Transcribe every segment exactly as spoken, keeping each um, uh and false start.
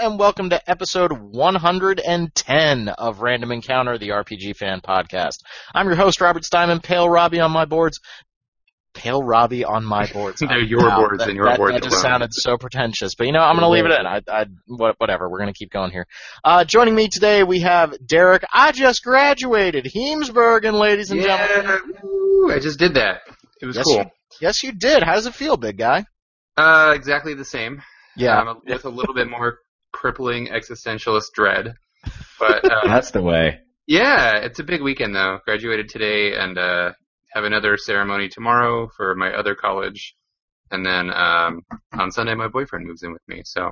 and welcome to episode one hundred ten of Random Encounter, the R P G Fan Podcast. I'm your host, Robert Steinman, Pale Robbie on my boards. Pale Robbie on my boards. They're your wow, boards that, and your that, boards. That just alone. Sounded so pretentious. But, you know, I'm going to leave it in. I, I, whatever. We're going to keep going here. Uh, joining me today, we have Derek. I just graduated Heemsbergen, ladies and yeah. gentlemen. Ooh, I just did that. It was yes, cool. You, yes, you did. How does it feel, big guy? Uh, exactly the same. Yeah, um, with a little bit more crippling existentialist dread. But um, that's the way. Yeah, it's a big weekend though. Graduated today and uh, have another ceremony tomorrow for my other college, and then um, on Sunday my boyfriend moves in with me. So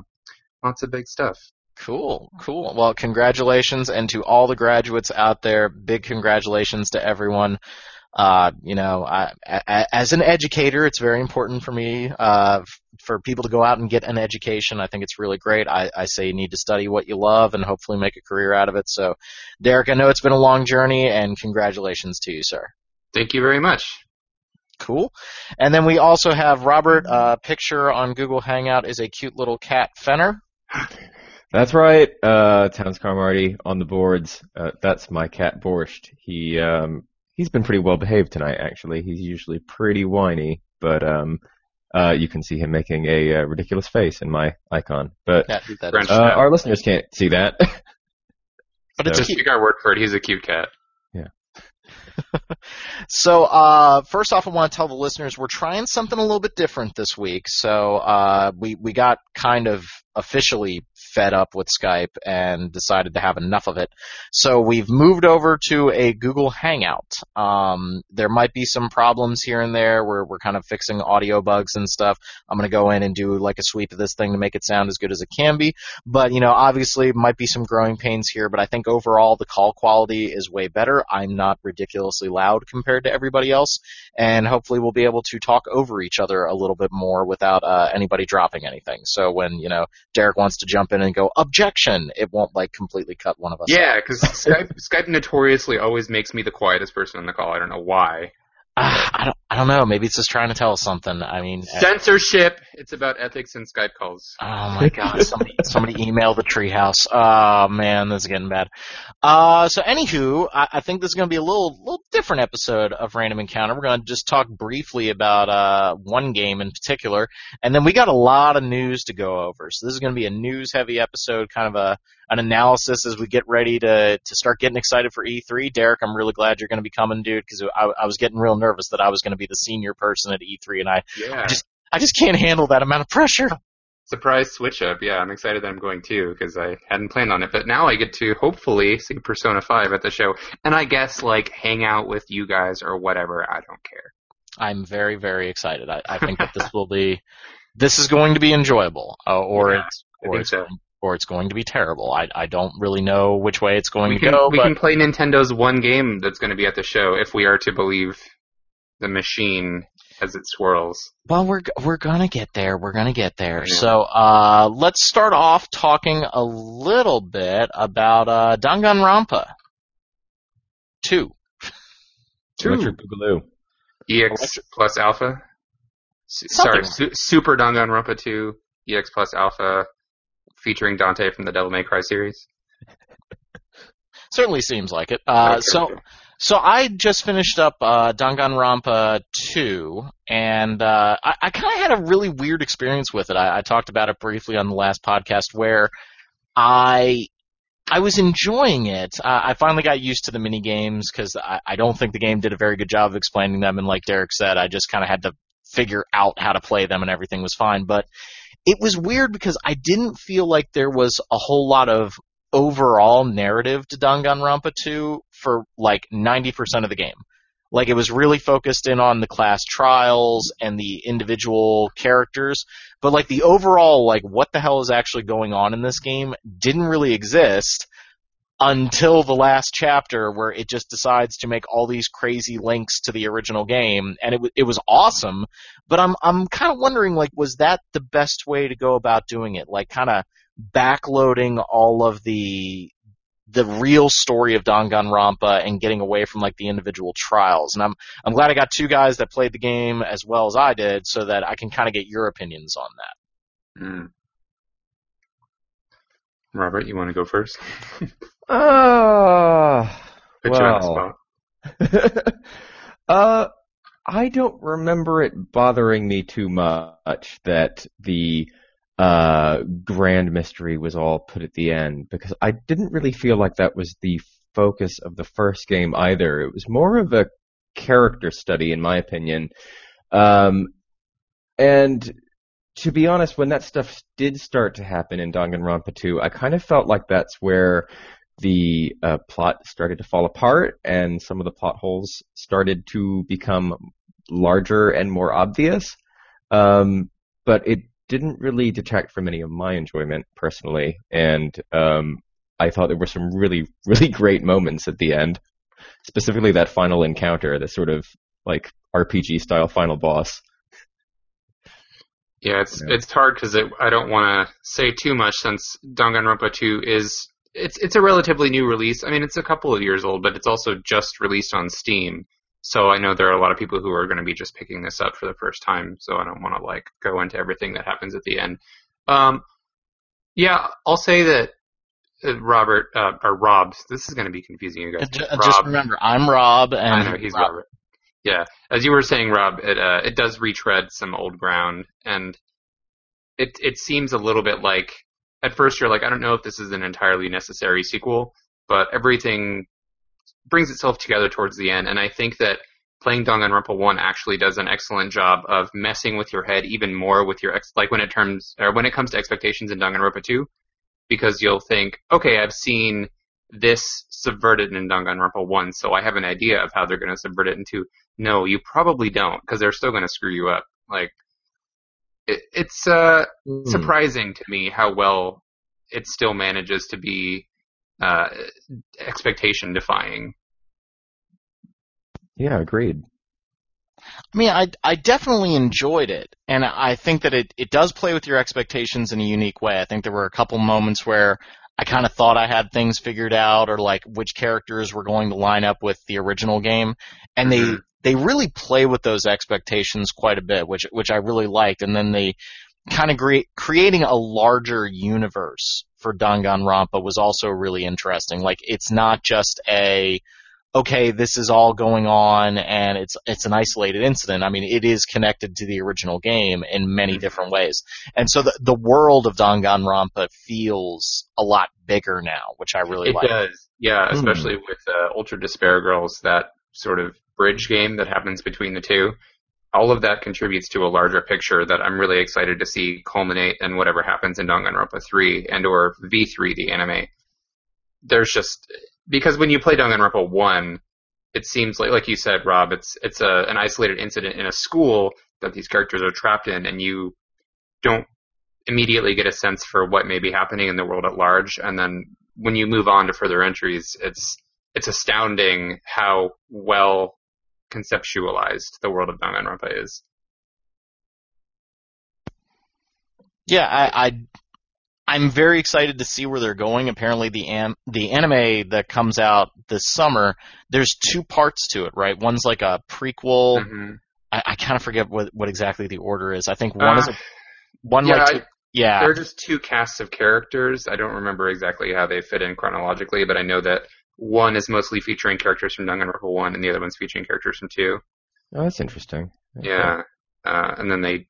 lots of big stuff. Cool, cool. Well, congratulations, and to all the graduates out there, big congratulations to everyone. Uh, you know, I, I, as an educator, it's very important for me uh, f- for people to go out and get an education. I think it's really great. I, I say you need to study what you love and hopefully make a career out of it. So, Derek, I know it's been a long journey, and congratulations to you, sir. Thank you very much. Cool. And then we also have Robert. Uh, picture on Google Hangout is a cute little cat, Fenner. That's right. Uh, Towns Carmarty on the boards. Uh, that's my cat, Borscht. He... Um, He's been pretty well behaved tonight, actually. He's usually pretty whiny, but um, uh, you can see him making a uh, ridiculous face in my icon. But yeah, uh, our listeners can't see that. But so. It's a cute. Take our word for it. He's a cute cat. Yeah. So uh, first off, I want to tell the listeners we're trying something a little bit different this week. So uh, we we got kind of officially fed up with Skype and decided to have enough of it. So we've moved over to a Google Hangout. Um, there might be some problems here and there where we're kind of fixing audio bugs and stuff. I'm going to go in and do like a sweep of this thing to make it sound as good as it can be. But, you know, obviously might be some growing pains here, but I think overall the call quality is way better. I'm not ridiculously loud compared to everybody else, and hopefully we'll be able to talk over each other a little bit more without uh, anybody dropping anything. So when, you know, Derek wants to jump in and go, objection, it won't, like, completely cut one of us. Yeah, because Skype, Skype notoriously always makes me the quietest person on the call. I don't know why. Uh, I, don't, I don't know. Maybe it's just trying to tell us something. I mean... Censorship! I, it's about ethics in Skype calls. Oh, my God. Somebody somebody email the treehouse. Oh, man, this is getting bad. Uh, so, anywho, I, I think this is going to be a little little different episode of Random Encounter. We're going to just talk briefly about uh, one game in particular, and then we got a lot of news to go over. So, this is going to be a news-heavy episode, kind of a an analysis as we get ready to, to start getting excited for E three. Derek, I'm really glad you're going to be coming, dude, because I, I was getting real nervous. Nervous that I was going to be the senior person at E three, and I, yeah. I just I just can't handle that amount of pressure. Surprise switch up, yeah. I'm excited that I'm going too because I hadn't planned on it, but now I get to hopefully see Persona five at the show, and I guess like hang out with you guys or whatever. I don't care. I'm very very excited. I, I think that this will be this is going to be enjoyable, uh, or yeah, it's or it's, so. or it's going to be terrible. I I don't really know which way it's going we to can, go. We but... can play Nintendo's one game that's going to be at the show if we are to believe the machine as it swirls. Well, we're we're gonna get there. We're gonna get there. Yeah. So uh, let's start off talking a little bit about uh, Danganronpa two. Two. Electric Boogaloo. E X Electric. Plus Alpha. S- sorry, su- Super Danganronpa two. E X Plus Alpha, featuring Dante from the Devil May Cry series. Certainly seems like it. Uh, so. So I just finished up uh, Danganronpa two, and uh, I, I kind of had a really weird experience with it. I, I talked about it briefly on the last podcast where I I was enjoying it. Uh, I finally got used to the minigames because I, I don't think the game did a very good job of explaining them, and like Derek said, I just kind of had to figure out how to play them, and everything was fine. But it was weird because I didn't feel like there was a whole lot of overall narrative to Danganronpa two for like ninety percent of the game. Like it was really focused in on the class trials and the individual characters, but like the overall like what the hell is actually going on in this game didn't really exist until the last chapter where it just decides to make all these crazy links to the original game, and it w- it was awesome, but I'm I'm kind of wondering like was that the best way to go about doing it? Like kind of backloading all of the the real story of Danganronpa and getting away from like the individual trials. And I'm I'm glad I got two guys that played the game as well as I did, so that I can kind of get your opinions on that. Mm. Robert, you want to go first? Ah, uh, well. uh, I don't remember it bothering me too much that the uh grand mystery was all put at the end, because I didn't really feel like that was the focus of the first game either. It was more of a character study, in my opinion. Um, and to be honest, when that stuff did start to happen in Danganronpa two, I kind of felt like that's where the uh, plot started to fall apart, and some of the plot holes started to become larger and more obvious. Um, but it didn't really detract from any of my enjoyment personally, and um, I thought there were some really, really great moments at the end. Specifically, that final encounter, the sort of like R P G-style final boss. Yeah, it's yeah. it's hard because it, I don't want to say too much since Danganronpa two is it's it's a relatively new release. I mean, it's a couple of years old, but it's also just released on Steam. So I know there are a lot of people who are going to be just picking this up for the first time, so I don't want to like go into everything that happens at the end. Um, yeah, I'll say that uh, Robert, uh, or Rob, this is going to be confusing you guys. Just, Rob, just remember, I'm Rob. And I know, he's Rob. Robert. Yeah, as you were saying, Rob, it uh, it does retread some old ground, and it it seems a little bit like, at first you're like, I don't know if this is an entirely necessary sequel, but everything brings itself together towards the end, and I think that playing Danganronpa one actually does an excellent job of messing with your head even more with your ex, like when it terms or when it comes to expectations in Danganronpa two, because you'll think, okay, I've seen this subverted in Danganronpa one, so I have an idea of how they're going to subvert it into. No, you probably don't, because they're still going to screw you up. Like, it, it's uh, mm. surprising to me how well it still manages to be Uh, expectation defying. Yeah, agreed. I mean, I I definitely enjoyed it, and I think that it, it does play with your expectations in a unique way. I think there were a couple moments where I kind of thought I had things figured out, or like which characters were going to line up with the original game, and mm-hmm. they they really play with those expectations quite a bit, which which I really liked. And then they kind of cre- creating a larger universe for Danganronpa was also really interesting. Like, it's not just a, okay, this is all going on and it's it's an isolated incident. I mean, it is connected to the original game in many different ways. And so the the world of Danganronpa feels a lot bigger now, which I really it like. It does, yeah, especially mm. with uh, Ultra Despair Girls, that sort of bridge game that happens between the two. All of that contributes to a larger picture that I'm really excited to see culminate in whatever happens in Danganronpa three and or V three, the anime. There's just, because when you play Danganronpa one, it seems like, like you said, Rob, it's it's a, an isolated incident in a school that these characters are trapped in, and you don't immediately get a sense for what may be happening in the world at large. And then when you move on to further entries, it's it's astounding how well conceptualized the world of Danganronpa is. Yeah, I, I, I'm very excited to see where they're going. Apparently, the am, the anime that comes out this summer, there's two parts to it, right? One's like a prequel. Mm-hmm. I, I kind of forget what, what exactly the order is. I think one uh, is a one. Yeah, like two, I, yeah, they're just two casts of characters. I don't remember exactly how they fit in chronologically, but I know that one is mostly featuring characters from Danganronpa one, and the other one's featuring characters from two. Oh, that's interesting. Okay. Yeah. Uh, and then they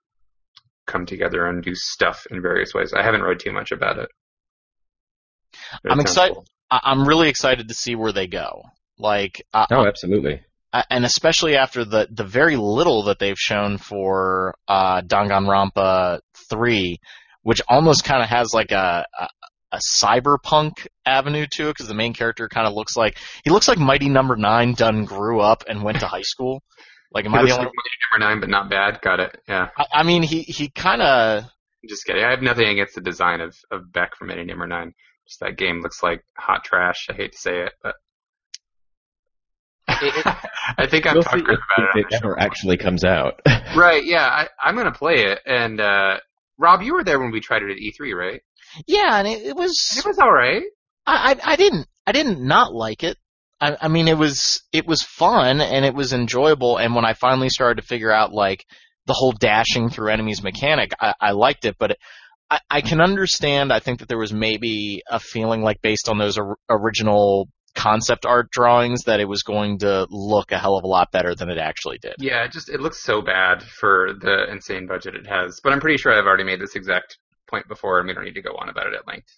come together and do stuff in various ways. I haven't read too much about it. But I'm excited. Cool. I'm really excited to see where they go. Like, uh, oh, absolutely. Uh, and especially after the, the very little that they've shown for uh, Danganronpa three, which almost kind of has like a... a a cyberpunk avenue to it, because the main character kind of looks like he looks like Mighty Number nine done grew up and went to high school. Like, am he I the only like Mighty Number nine, but not bad? Got it. Yeah. I, I mean, he he kind of. Just kidding. I have nothing against the design of of Beck from Mighty Number nine. Just that game looks like hot trash. I hate to say it, but it, it, I think I'm talking about it. It never actually comes out. Right. Yeah. I, I'm gonna play it. And uh, Rob, you were there when we tried it at E three, right? Yeah, and it, it was. It was all right. I, I I didn't I didn't not like it. I I mean it was it was fun and it was enjoyable. And when I finally started to figure out like the whole dashing through enemies mechanic, I, I liked it. But it, I, I can understand, I think, that there was maybe a feeling like based on those or, original concept art drawings that it was going to look a hell of a lot better than it actually did. Yeah, it just it looks so bad for the insane budget it has. But I'm pretty sure I've already made this exact point before, and we don't need to go on about it at length.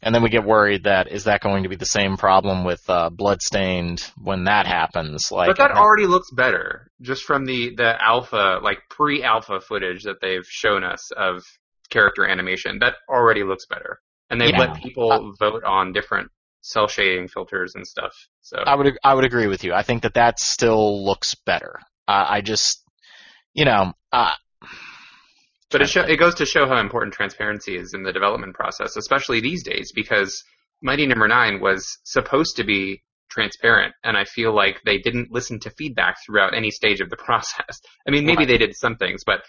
And then we get worried that, is that going to be the same problem with uh, Bloodstained when that happens? Like, but that already looks better, just from the, the alpha, like pre-alpha footage that they've shown us of character animation. That already looks better. And they yeah. let people uh, vote on different cell shading filters and stuff. So I would I would agree with you. I think that that still looks better. Uh, I just, you know... Uh, But it, show, it goes to show how important transparency is in the development process, especially these days, because Mighty Number nine was supposed to be transparent, and I feel like they didn't listen to feedback throughout any stage of the process. I mean, maybe they did some things, but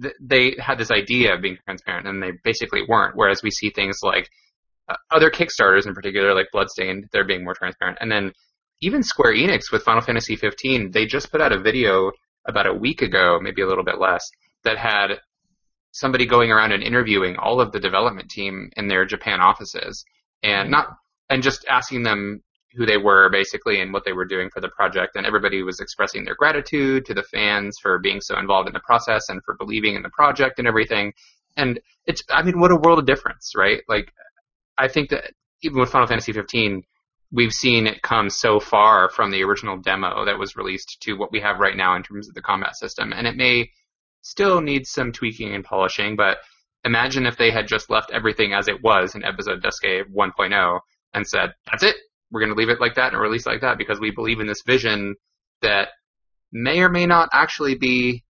th- they had this idea of being transparent, and they basically weren't, whereas we see things like uh, other Kickstarters in particular, like Bloodstained, they're being more transparent. And then even Square Enix with Final Fantasy fifteen, they just put out a video about a week ago, maybe a little bit less, that had somebody going around and interviewing all of the development team in their Japan offices and not, and just asking them who they were basically and what they were doing for the project. And everybody was expressing their gratitude to the fans for being so involved in the process and for believing in the project and everything. And it's, I mean, what a world of difference, right? Like, I think that even with Final Fantasy fifteen, we've seen it come so far from the original demo that was released to what we have right now in terms of the combat system. And it may still needs some tweaking and polishing, but imagine if they had just left everything as it was in Episode Desuke one point oh and said, that's it, we're going to leave it like that and release like that because we believe in this vision that may or may not actually be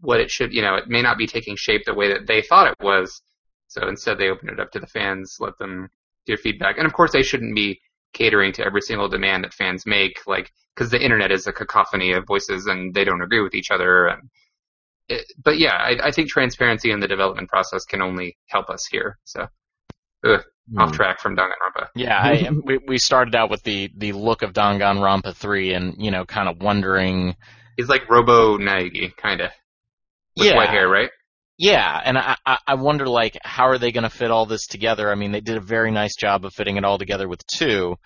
what it should, you know, it may not be taking shape the way that they thought it was. So instead they opened it up to the fans, let them give feedback. And of course they shouldn't be catering to every single demand that fans make, like, because the internet is a cacophony of voices and they don't agree with each other. And It, but yeah, I, I think transparency in the development process can only help us here. So, ugh, mm. off track from Danganronpa. Yeah, I, we we started out with the, the look of Danganronpa three and, you know, kind of wondering. He's like Robo Nagi, kind of. With yeah. white hair, right? Yeah, and I, I wonder, like, how are they going to fit all this together? I mean, they did a very nice job of fitting it all together with two.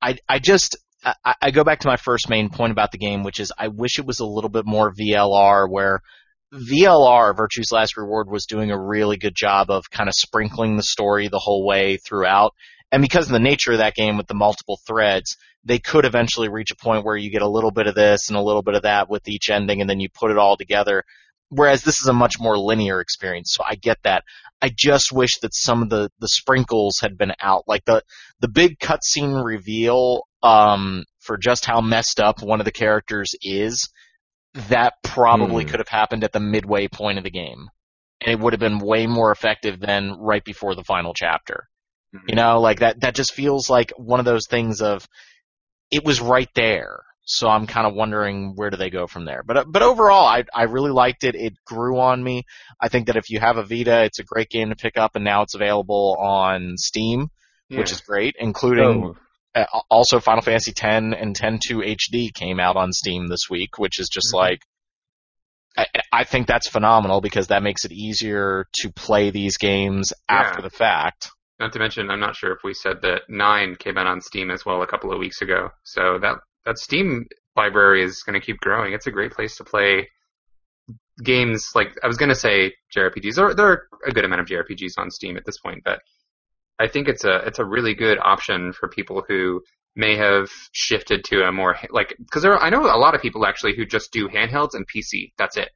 I, I just... I, I go back to my first main point about the game, which is I wish it was a little bit more V L R, where... V L R, Virtue's Last Reward, was doing a really good job of kind of sprinkling the story the whole way throughout. And because of the nature of that game with the multiple threads, they could eventually reach a point where you get a little bit of this and a little bit of that with each ending, and then you put it all together. Whereas this is a much more linear experience, so I get that. I just wish that some of the, the sprinkles had been out. Like the, the big cutscene reveal um, for just how messed up one of the characters is, that probably hmm. could have happened at the midway point of the game. And it would have been way more effective than right before the final chapter. Mm-hmm. You know, like that, that just feels like one of those things of, it was right there. So I'm kind of wondering where do they go from there. But, but overall, I, I really liked it. It grew on me. I think that if you have a Vita, it's a great game to pick up, and now it's available on Steam, yeah. which is great, including... Oh. Also, Final Fantasy X and X two H D came out on Steam this week, which is just mm-hmm. like, I, I think that's phenomenal because that makes it easier to play these games yeah. after the fact. Not to mention, I'm not sure if we said that nine came out on Steam as well a couple of weeks ago. So that, that Steam library is going to keep growing. It's a great place to play games. Like, I was going to say J R P Gs. There, there are a good amount of J R P Gs on Steam at this point, but I think it's a it's a really good option for people who may have shifted to a more like because there are, I know a lot of people actually who just do handhelds and P C. That's it.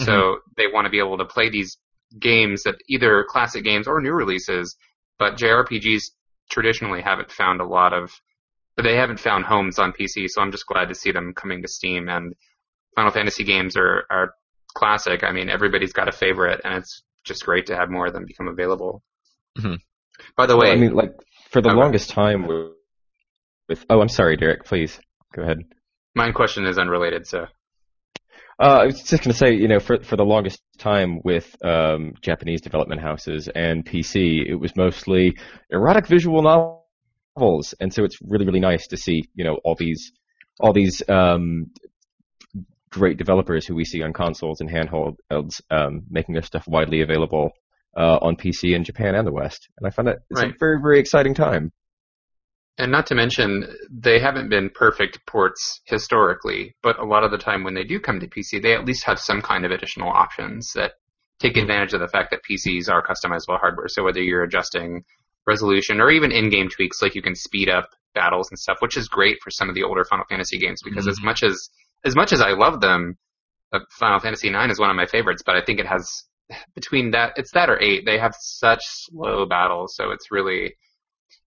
Mm-hmm. So they want to be able to play these games that either classic games or new releases, but J R P Gs traditionally haven't found a lot of, but they haven't found homes on P C. So I'm just glad to see them coming to Steam, and Final Fantasy games are are classic. I mean, everybody's got a favorite, and it's just great to have more of them become available. Mm-hmm. By the way, well, I mean, like for the okay. longest time, with oh, I'm sorry, Derek. Please go ahead. My question is unrelated, so. Uh, I was just going to say, you know, for for the longest time with um, Japanese development houses and P C, it was mostly erotic visual novels, and so it's really, really nice to see, you know, all these all these um, great developers who we see on consoles and handhelds um, making their stuff widely available uh, on P C in Japan and the West. And I find that it's right. a very, very exciting time. And not to mention, they haven't been perfect ports historically, but a lot of the time when they do come to P C, they at least have some kind of additional options that take advantage of the fact that P Cs are customizable hardware. So whether you're adjusting resolution or even in-game tweaks, like you can speed up battles and stuff, which is great for some of the older Final Fantasy games, because mm-hmm. as much as as much as I love them, Final Fantasy nine is one of my favorites, but I think it has, between that, it's that or eight, they have such slow battles, so it's really...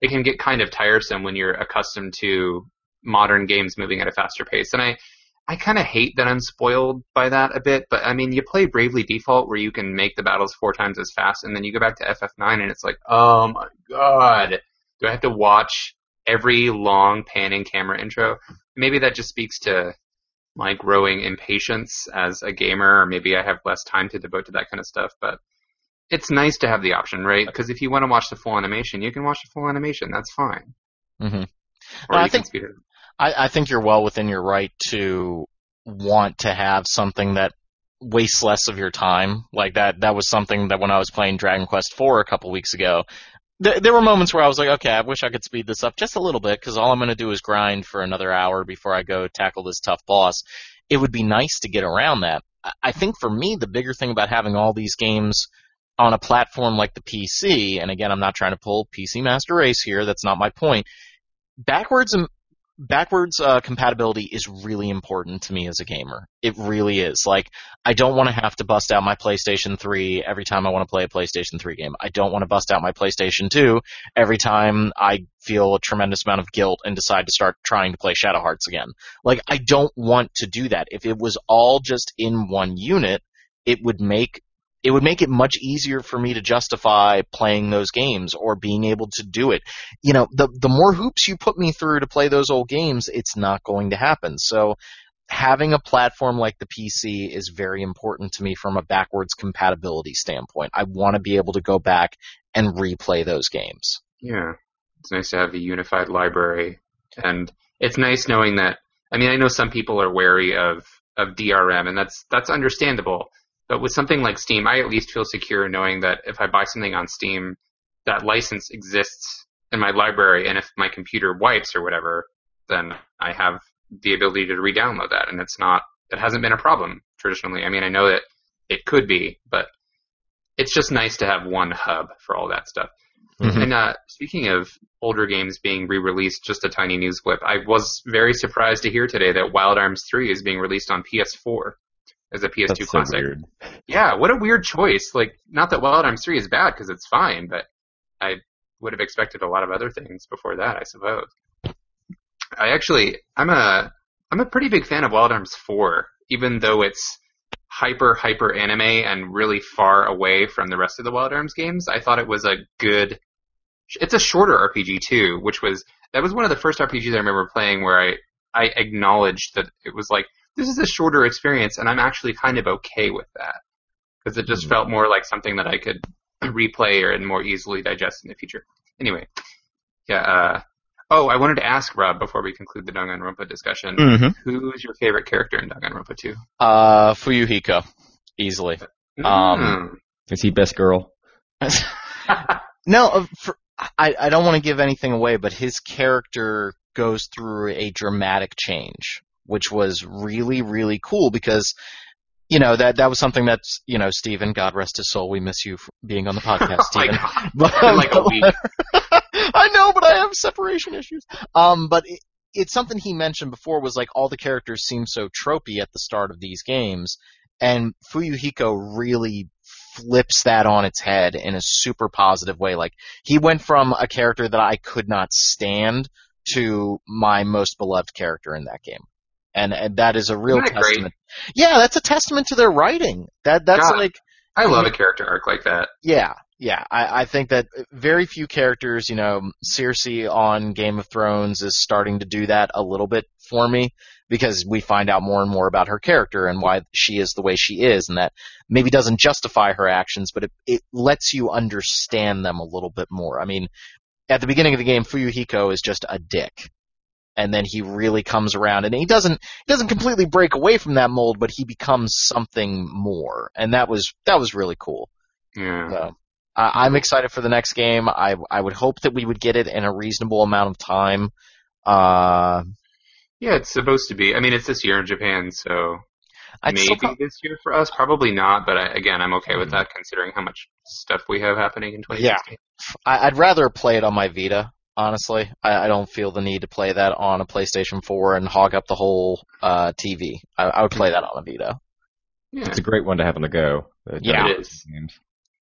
It can get kind of tiresome when you're accustomed to modern games moving at a faster pace. And I, I kind of hate that I'm spoiled by that a bit, but I mean, you play Bravely Default where you can make the battles four times as fast, and then you go back to F F nine and it's like, oh my god, do I have to watch every long panning camera intro? Maybe that just speaks to my growing impatience as a gamer, or maybe I have less time to devote to that kind of stuff, but it's nice to have the option, right? Because if you want to watch the full animation, you can watch the full animation. That's fine. Mm-hmm. Or no, I think I, I think you're well within your right to want to have something that wastes less of your time. Like that. That was something that when I was playing Dragon Quest four a couple weeks ago, th- there were moments where I was like, okay, I wish I could speed this up just a little bit, because all I'm going to do is grind for another hour before I go tackle this tough boss. It would be nice to get around that. I, I think for me, the bigger thing about having all these games on a platform like the P C, and again, I'm not trying to pull P C Master Race here, that's not my point, backwards and backwards uh, compatibility is really important to me as a gamer. It really is. Like, I don't want to have to bust out my PlayStation three every time I want to play a PlayStation three game. I don't want to bust out my PlayStation two every time I feel a tremendous amount of guilt and decide to start trying to play Shadow Hearts again. Like, I don't want to do that. If it was all just in one unit, it would make It would make it much easier for me to justify playing those games or being able to do it. You know, the the more hoops you put me through to play those old games, it's not going to happen. So having a platform like the P C is very important to me from a backwards compatibility standpoint. I want to be able to go back and replay those games. Yeah. It's nice to have a unified library. And it's nice knowing that, I mean, I know some people are wary of, of D R M, and that's that's understandable. But with something like Steam, I at least feel secure knowing that if I buy something on Steam, that license exists in my library, and if my computer wipes or whatever, then I have the ability to re-download that, and it's not, it hasn't been a problem traditionally. I mean, I know that it could be, but it's just nice to have one hub for all that stuff. Mm-hmm. And uh, speaking of older games being re-released, just a tiny news clip, I was very surprised to hear today that Wild Arms three is being released on P S four. As a P S two That's classic. So weird. Yeah, what a weird choice. Like, not that Wild Arms three is bad, because it's fine, but I would have expected a lot of other things before that, I suppose. I actually, I'm a, I'm a pretty big fan of Wild Arms four, even though it's hyper, hyper anime and really far away from the rest of the Wild Arms games. I thought it was a good, it's a shorter R P G too, which was, that was one of the first R P Gs I remember playing where I, I acknowledged that it was like, this is a shorter experience, and I'm actually kind of okay with that, because it just felt more like something that I could replay or and more easily digest in the future. Anyway, yeah. Uh, oh, I wanted to ask, Rob, before we conclude the Danganronpa discussion, mm-hmm. who is your favorite character in Danganronpa two? Uh, Fuyuhiko, easily. Mm. Um, is he best girl? No, for, I, I don't want to give anything away, but his character goes through a dramatic change, which was really, really cool because, you know, that that was something that's, you know, Stephen, God rest his soul, we miss you for being on the podcast, Stephen. Oh my God. Like a week. I know, but I have separation issues. Um, but it, it's something he mentioned before was like all the characters seem so tropey at the start of these games, and Fuyuhiko really flips that on its head in a super positive way. Like, he went from a character that I could not stand to my most beloved character in that game. And, and that is a real testament. Great? Yeah, that's a testament to their writing. That that's God, like I love I mean, a character arc like that. Yeah, yeah. I, I think that very few characters, you know, Circe on Game of Thrones is starting to do that a little bit for me, because we find out more and more about her character and why she is the way she is, and that maybe doesn't justify her actions, but it, it lets you understand them a little bit more. I mean, at the beginning of the game, Fuyuhiko is just a dick. And then he really comes around, and he doesn't he doesn't completely break away from that mold, but he becomes something more, and that was that was really cool. Yeah, so, Uh, I'm excited for the next game. I I would hope that we would get it in a reasonable amount of time. Uh, yeah, it's supposed to be. I mean, it's this year in Japan, so I'd maybe pro- this year for us. Probably not, but I, again, I'm okay with that considering how much stuff we have happening in twenty sixteen. Yeah, I, I'd rather play it on my Vita, honestly. I, I don't feel the need to play that on a PlayStation four and hog up the whole uh, T V. I, I would play that on a Vita. Yeah. It's a great one to have on the go. The yeah, it is. Games.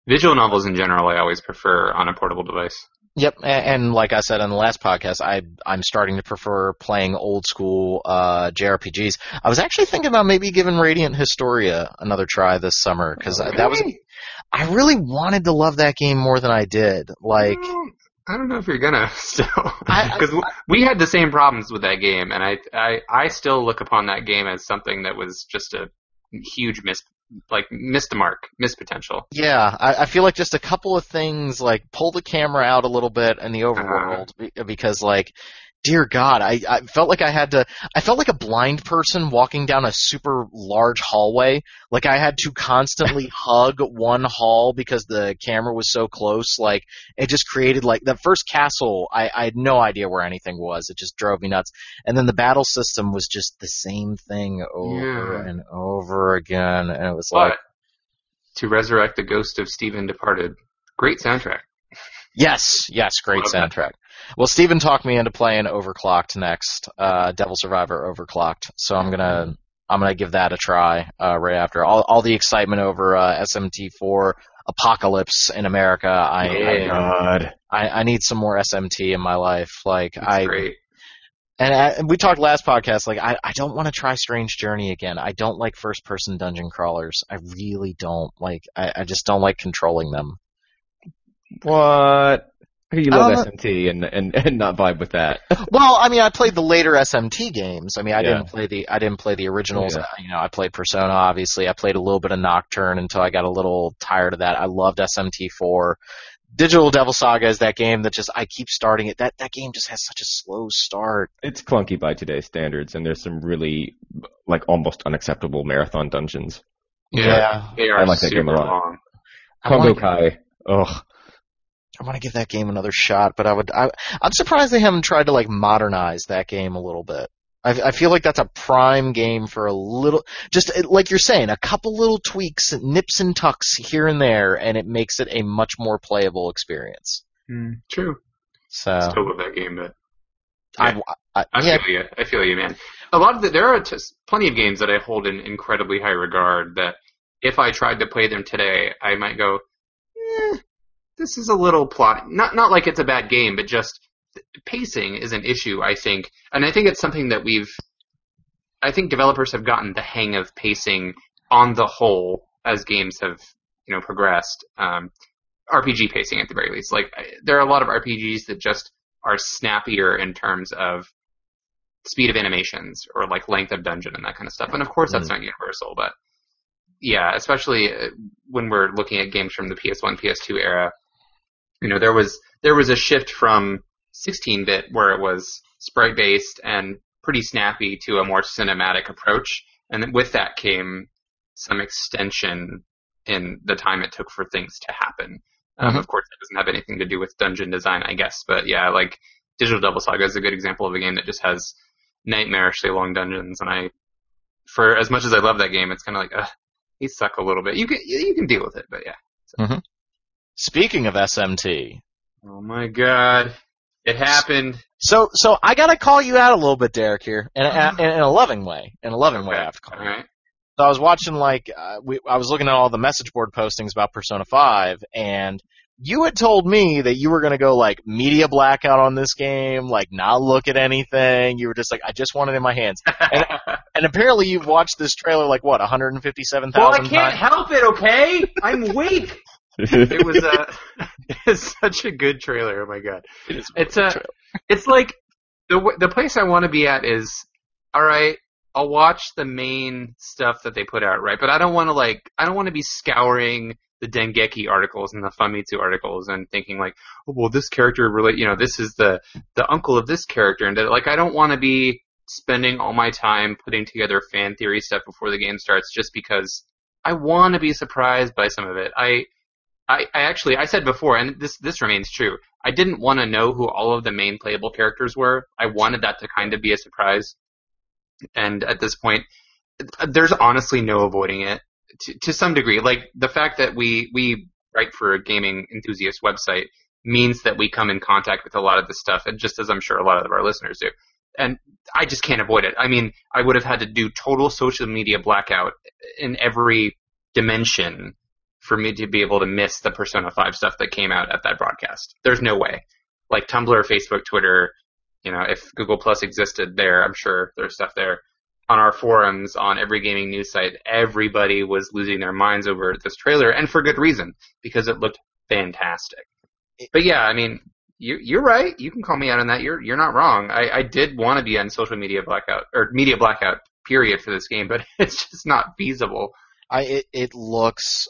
Visual novels in general, I always prefer on a portable device. Yep, and like I said on the last podcast, I, I'm starting to prefer playing old-school uh, J R P Gs. I was actually thinking about maybe giving Radiant Historia another try this summer, because okay. that was... I really wanted to love that game more than I did. Like... Mm. I don't know if you're gonna still, because we had the same problems with that game, and I, I, I still look upon that game as something that was just a huge miss, like missed the mark, missed potential. Yeah, I, I feel like just a couple of things, like pull the camera out a little bit in the overworld, uh-huh. because like, dear God, I, I felt like I had to, I felt like a blind person walking down a super large hallway. Like I had to constantly hug one hall because the camera was so close. Like it just created like the first castle. I, I had no idea where anything was. It just drove me nuts. And then the battle system was just the same thing over yeah. and over again. And it was but, like to resurrect the ghost of Stephen Departed. Great soundtrack. Yes, yes, great soundtrack. Well, Steven talked me into playing Overclocked next, uh, Devil Survivor Overclocked. So I'm gonna I'm gonna give that a try uh, right after all all the excitement over uh, S M T four Apocalypse in America. I, yeah. I, God. I I need some more S M T in my life. Like That's I. Great. And I, we talked last podcast, like, I, I don't want to try Strange Journey again. I don't like first-person dungeon crawlers. I really don't. Like, I, I just don't like controlling them. What? You love uh, S M T and, and and not vibe with that. Well, I mean, I played the later S M T games. I mean, I yeah. didn't play the I didn't play the originals. Yeah. You know, I played Persona, obviously. I played a little bit of Nocturne until I got a little tired of that. I loved S M T four. Digital Devil Saga is that game that just I keep starting it. That that game just has such a slow start. It's clunky by today's standards, and there's some really like almost unacceptable marathon dungeons. Yeah, yeah. They are I like that super game a lot. Long. Kongo Kai. Ugh. I want to give that game another shot, but I would. I, I'm surprised they haven't tried to like modernize that game a little bit. I, I feel like that's a prime game for a little, just like you're saying, a couple little tweaks, nips and tucks here and there, and it makes it a much more playable experience. Mm, true. So I still love that game, but yeah. I, I, I feel yeah. you. I feel you, man. A lot of the, there are just plenty of games that I hold in incredibly high regard. That if I tried to play them today, I might go. Eh. This is a little plot, not not like it's a bad game, but just pacing is an issue, I think. And I think it's something that we've, I think developers have gotten the hang of pacing on the whole as games have, you know, progressed. Um, R P G pacing at the very least. Like, there are a lot of R P Gs that just are snappier in terms of speed of animations or like length of dungeon and that kind of stuff. And of course that's mm. not universal, but yeah, especially when we're looking at games from the P S one, P S two era. You know, there was there was a shift from sixteen-bit where it was sprite-based and pretty snappy to a more cinematic approach, and with that came some extension in the time it took for things to happen. Mm-hmm. Um, of course, that doesn't have anything to do with dungeon design, I guess, but yeah, like Digital Devil Saga is a good example of a game that just has nightmarishly long dungeons, and I, for as much as I love that game, it's kind of like, ugh, they suck a little bit. You can you can deal with it, but yeah. So. Mm-hmm. Speaking of S M T. Oh my God. It happened. So so I gotta call you out a little bit, Derek, here. In a, in a loving way. In a loving okay. way I have to call you. Right. So I was watching like uh, we, I was looking at all the message board postings about Persona five, and you had told me that you were gonna go like media blackout on this game, like not look at anything. You were just like, I just want it in my hands. And, and apparently you've watched this trailer like what, one hundred fifty-seven thousand times? Well, I can't help it, okay? I'm weak. It was a, it's such a good trailer. Oh my God! It is it's a, a it's like the the place I want to be at is all right. I'll watch the main stuff that they put out, right? But I don't want to like I don't want to be scouring the Dengeki articles and the Famitsu articles and thinking like, oh, well, this character relate. You know, this is the the uncle of this character, and like I don't want to be spending all my time putting together fan theory stuff before the game starts, just because I want to be surprised by some of it. I I, I actually, I said before, and this this remains true, I didn't want to know who all of the main playable characters were. I wanted that to kind of be a surprise. And at this point, there's honestly no avoiding it to, to some degree. Like, the fact that we, we write for a gaming enthusiast website means that we come in contact with a lot of this stuff, and just as I'm sure a lot of our listeners do. And I just can't avoid it. I mean, I would have had to do total social media blackout in every dimension for me to be able to miss the Persona five stuff that came out at that broadcast. There's no way. Like Tumblr, Facebook, Twitter, you know, if Google Plus existed there, I'm sure there's stuff there. On our forums, on every gaming news site, everybody was losing their minds over this trailer, and for good reason, because it looked fantastic. But yeah, I mean, you, you're right. You can call me out on that. You're you're not wrong. I, I did want to be on social media blackout, or media blackout period for this game, but it's just not feasible. I It, it looks...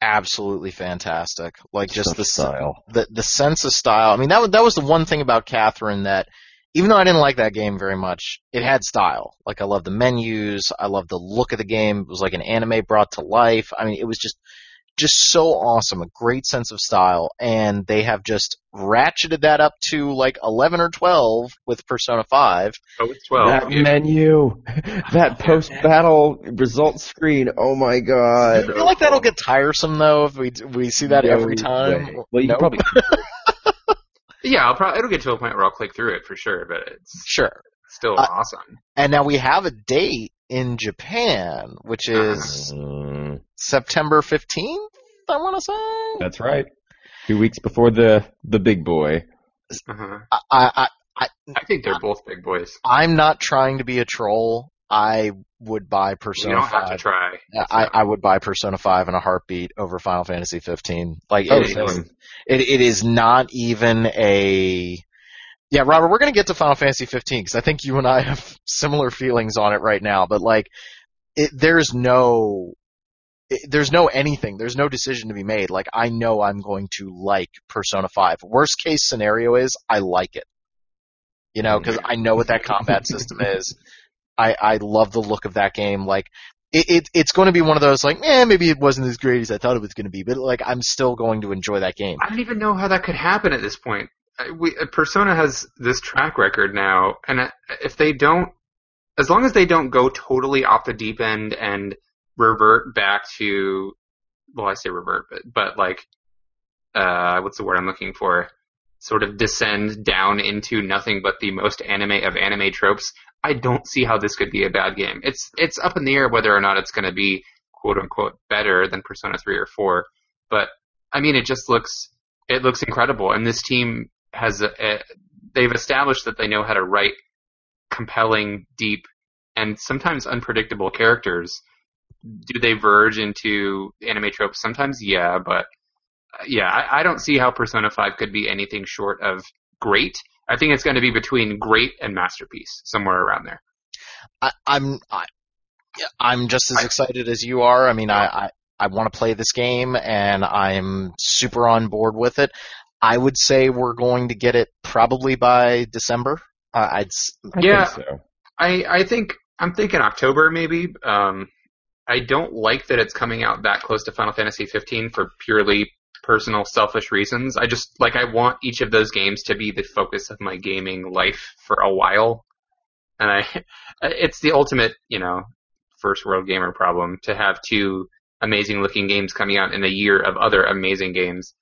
absolutely fantastic. Like, just Such the style. The, the sense of style. I mean, that was, that was the one thing about Catherine that, even though I didn't like that game very much, it had style. Like, I loved the menus. I loved the look of the game. It was like an anime brought to life. I mean, it was just, just so awesome. A great sense of style. And they have just ratcheted that up to like eleven or twelve with Persona five. Oh, it's twelve. That yeah. menu, that post-battle result screen. Oh my god! I feel like that'll get tiresome though if we we see that no every time. Way. Well, you nope. probably. yeah, I'll probably it'll get to a point where I'll click through it for sure, but it's sure still uh, awesome. And now we have a date in Japan, which is uh, September fifteenth. I want to say that's right. Two weeks before the, the big boy. Uh-huh. I, I I I think they're I, both big boys. I'm not trying to be a troll. I would buy Persona. You don't five. Have to try. I, I would buy Persona five in a heartbeat over Final Fantasy fifteen. Like oh, it, is, it it is not even a. Yeah, Robert, we're gonna get to Final Fantasy fifteen because I think you and I have similar feelings on it right now. But like, it, there's no. There's no anything. There's no decision to be made. Like, I know I'm going to like Persona five. Worst case scenario is I like it. You know, because I know what that combat system is. I, I love the look of that game. Like, it, it it's going to be one of those, like, eh, maybe it wasn't as great as I thought it was going to be. But, like, I'm still going to enjoy that game. I don't even know how that could happen at this point. We, Persona has this track record now. And if they don't, as long as they don't go totally off the deep end and revert back to, well, I say revert, but, but like, uh, what's the word I'm looking for? Sort of descend down into nothing but the most anime of anime tropes. I don't see how this could be a bad game. It's, it's up in the air whether or not it's going to be quote unquote better than Persona three or four. But I mean, it just looks, it looks incredible. And this team has, a, a, they've established that they know how to write compelling, deep, and sometimes unpredictable characters. Do they verge into anime tropes? Sometimes, yeah, but yeah, I, I don't see how Persona five could be anything short of great. I think it's going to be between great and masterpiece, somewhere around there. I, I'm I, I'm just as I, excited as you are. I mean, yeah. I, I, I want to play this game, and I'm super on board with it. I would say we're going to get it probably by December. Uh, I'd I yeah, think so. I I think I'm thinking October maybe. Um, I don't like that it's coming out that close to Final Fantasy fifteen for purely personal, selfish reasons. I just, like, I want each of those games to be the focus of my gaming life for a while. And I, it's the ultimate, you know, first world gamer problem to have two amazing looking games coming out in a year of other amazing games.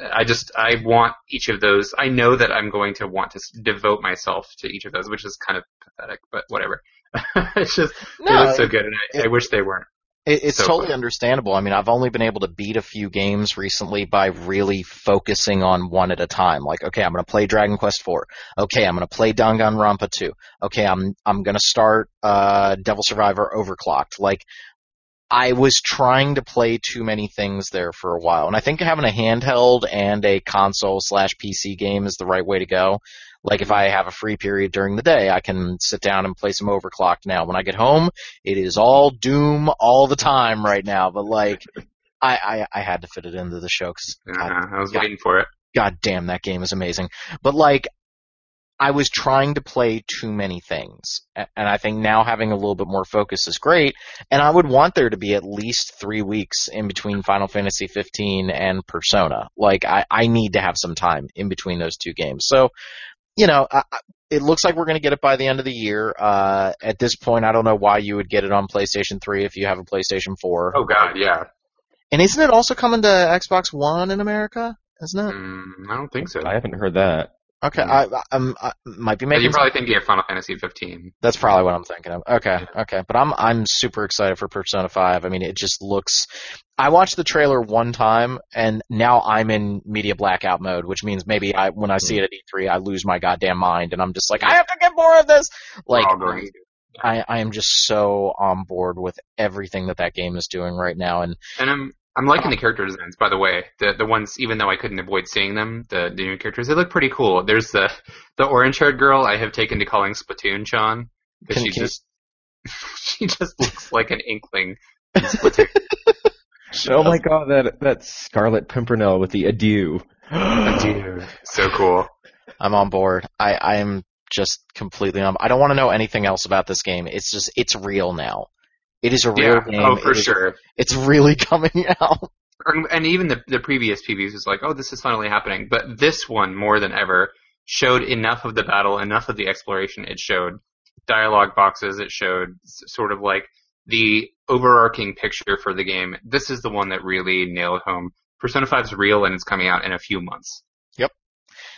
I just, I want each of those. I know that I'm going to want to devote myself to each of those, which is kind of pathetic, but whatever. It's just, no, they look so good, and I, it, I wish they weren't. It, it's so totally fun. Understandable. I mean, I've only been able to beat a few games recently by really focusing on one at a time. Like, okay, I'm going to play Dragon Quest four. Okay, I'm going to play Danganronpa two. Okay, I'm I'm going to start uh, Devil Survivor Overclocked. Like, I was trying to play too many things there for a while, and I think having a handheld and a console slash P C game is the right way to go. Like, if I have a free period during the day, I can sit down and play some Overclocked now. When I get home, it is all Doom all the time right now. But, like, I, I, I had to fit it into the show because uh, I was God, waiting for it. God damn, that game is amazing. But, like, I was trying to play too many things, and I think now having a little bit more focus is great, and I would want there to be at least three weeks in between Final Fantasy fifteen and Persona. Like, I, I need to have some time in between those two games. So, you know, I, it looks like we're going to get it by the end of the year. Uh, at this point, I don't know why you would get it on PlayStation three if you have a PlayStation four. Oh, God, yeah. And isn't it also coming to Xbox One in America? Isn't it? Mm, I don't think so. I haven't heard that. Okay, I, I'm, I might be making. You're probably thinking of Final Fantasy fifteen. That's probably what I'm thinking of. Okay, okay, but I'm I'm super excited for Persona five. I mean, it just looks. I watched the trailer one time, and now I'm in media blackout mode, which means maybe I when I see it at E three, I lose my goddamn mind, and I'm just like, I have to get more of this. Like, I I am just so on board with everything that that game is doing right now, and and I'm. I'm liking the character designs, by the way. The the ones, even though I couldn't avoid seeing them, the, the new characters, they look pretty cool. There's the the orange-haired girl I have taken to calling Splatoon Sean, because she can... just she just looks like an inkling in Splatoon. Oh my god, that that Scarlet Pimpernel with the adieu. Adieu. So cool. I'm on board. I, I'm just completely on board. I don't want to know anything else about this game. It's just, it's real now. It is a real yeah, game. Oh, for it is, sure. It's really coming out. And even the the previous P Vs was like, oh, this is finally happening. But this one, more than ever, showed enough of the battle, enough of the exploration. It showed dialogue boxes. It showed sort of like the overarching picture for the game. This is the one that really nailed home. Persona five is real, and it's coming out in a few months. Yep.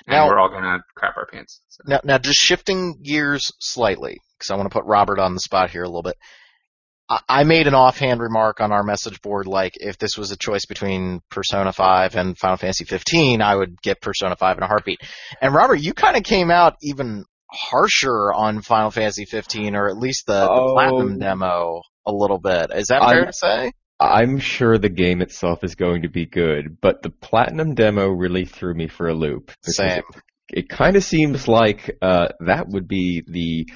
And now, we're all going to crap our pants. So. Now, now, just shifting gears slightly, because I want to put Robert on the spot here a little bit. I made an offhand remark on our message board, like, if this was a choice between Persona five and Final Fantasy fifteen, I would get Persona five in a heartbeat. And, Robert, you kind of came out even harsher on Final Fantasy fifteen, or at least the, oh, the Platinum demo a little bit. Is that fair I'm, to say? I'm sure the game itself is going to be good, but the Platinum demo really threw me for a loop. Same. It, it kind of seems like uh, that would be the...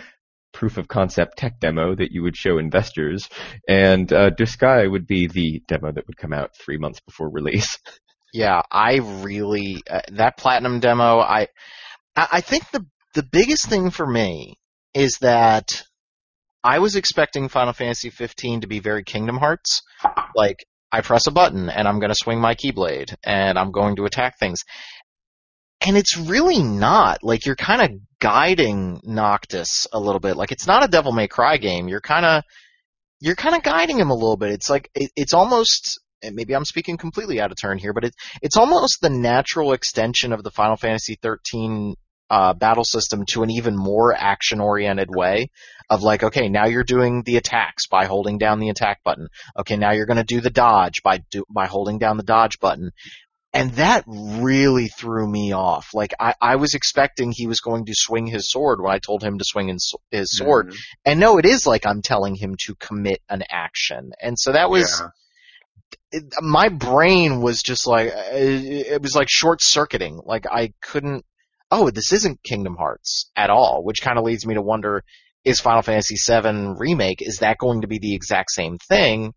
proof-of-concept tech demo that you would show investors, and uh, Disgaea would be the demo that would come out three months before release. Yeah, I really... Uh, that Platinum demo, I I think the the biggest thing for me is that I was expecting Final Fantasy fifteen to be very Kingdom Hearts. Like, I press a button, and I'm going to swing my Keyblade, and I'm going to attack things. And it's really not. Like, you're kind of guiding Noctis a little bit. Like, it's not a Devil May Cry game. You're kind of you're kind of guiding him a little bit. It's like it, it's almost, and maybe I'm speaking completely out of turn here, but it, it's almost the natural extension of the Final Fantasy thirteen uh, battle system to an even more action-oriented way of like, okay, now you're doing the attacks by holding down the attack button. Okay, now you're going to do the dodge by do, by holding down the dodge button. And that really threw me off. Like, I, I was expecting he was going to swing his sword when I told him to swing his, his sword. Mm-hmm. And no, it is like I'm telling him to commit an action. And so that was yeah. – it, my brain was just like – it was like short-circuiting. Like, I couldn't – oh, this isn't Kingdom Hearts at all, which kind of leads me to wonder, is Final Fantasy seven Remake, is that going to be the exact same thing?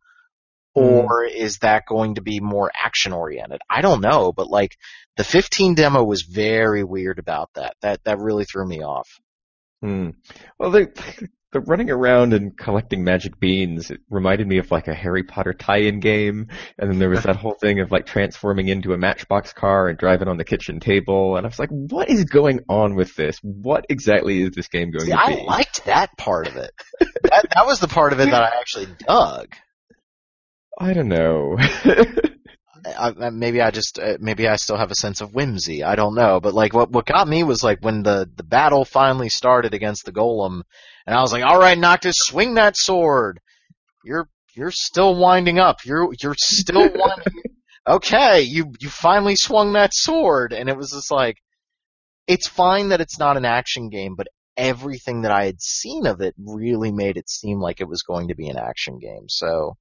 Or is that going to be more action-oriented? I don't know, but, like, the fifteen demo was very weird about that. That that really threw me off. Hmm. Well, they, they're running around and collecting magic beans. It reminded me of, like, a Harry Potter tie-in game. And then there was that whole thing of, like, transforming into a Matchbox car and driving on the kitchen table. And I was like, what is going on with this? What exactly is this game going See, to I be? I liked that part of it. that, that was the part of it that I actually dug. I don't know. I, maybe I just uh, maybe I still have a sense of whimsy. I don't know, but like what what got me was like when the, the battle finally started against the Golem, and I was like, "All right, Noctis, swing that sword. You're you're still winding up. You're you're still winding. Okay, you you finally swung that sword." And it was just like, it's fine that it's not an action game, but everything that I had seen of it really made it seem like it was going to be an action game. So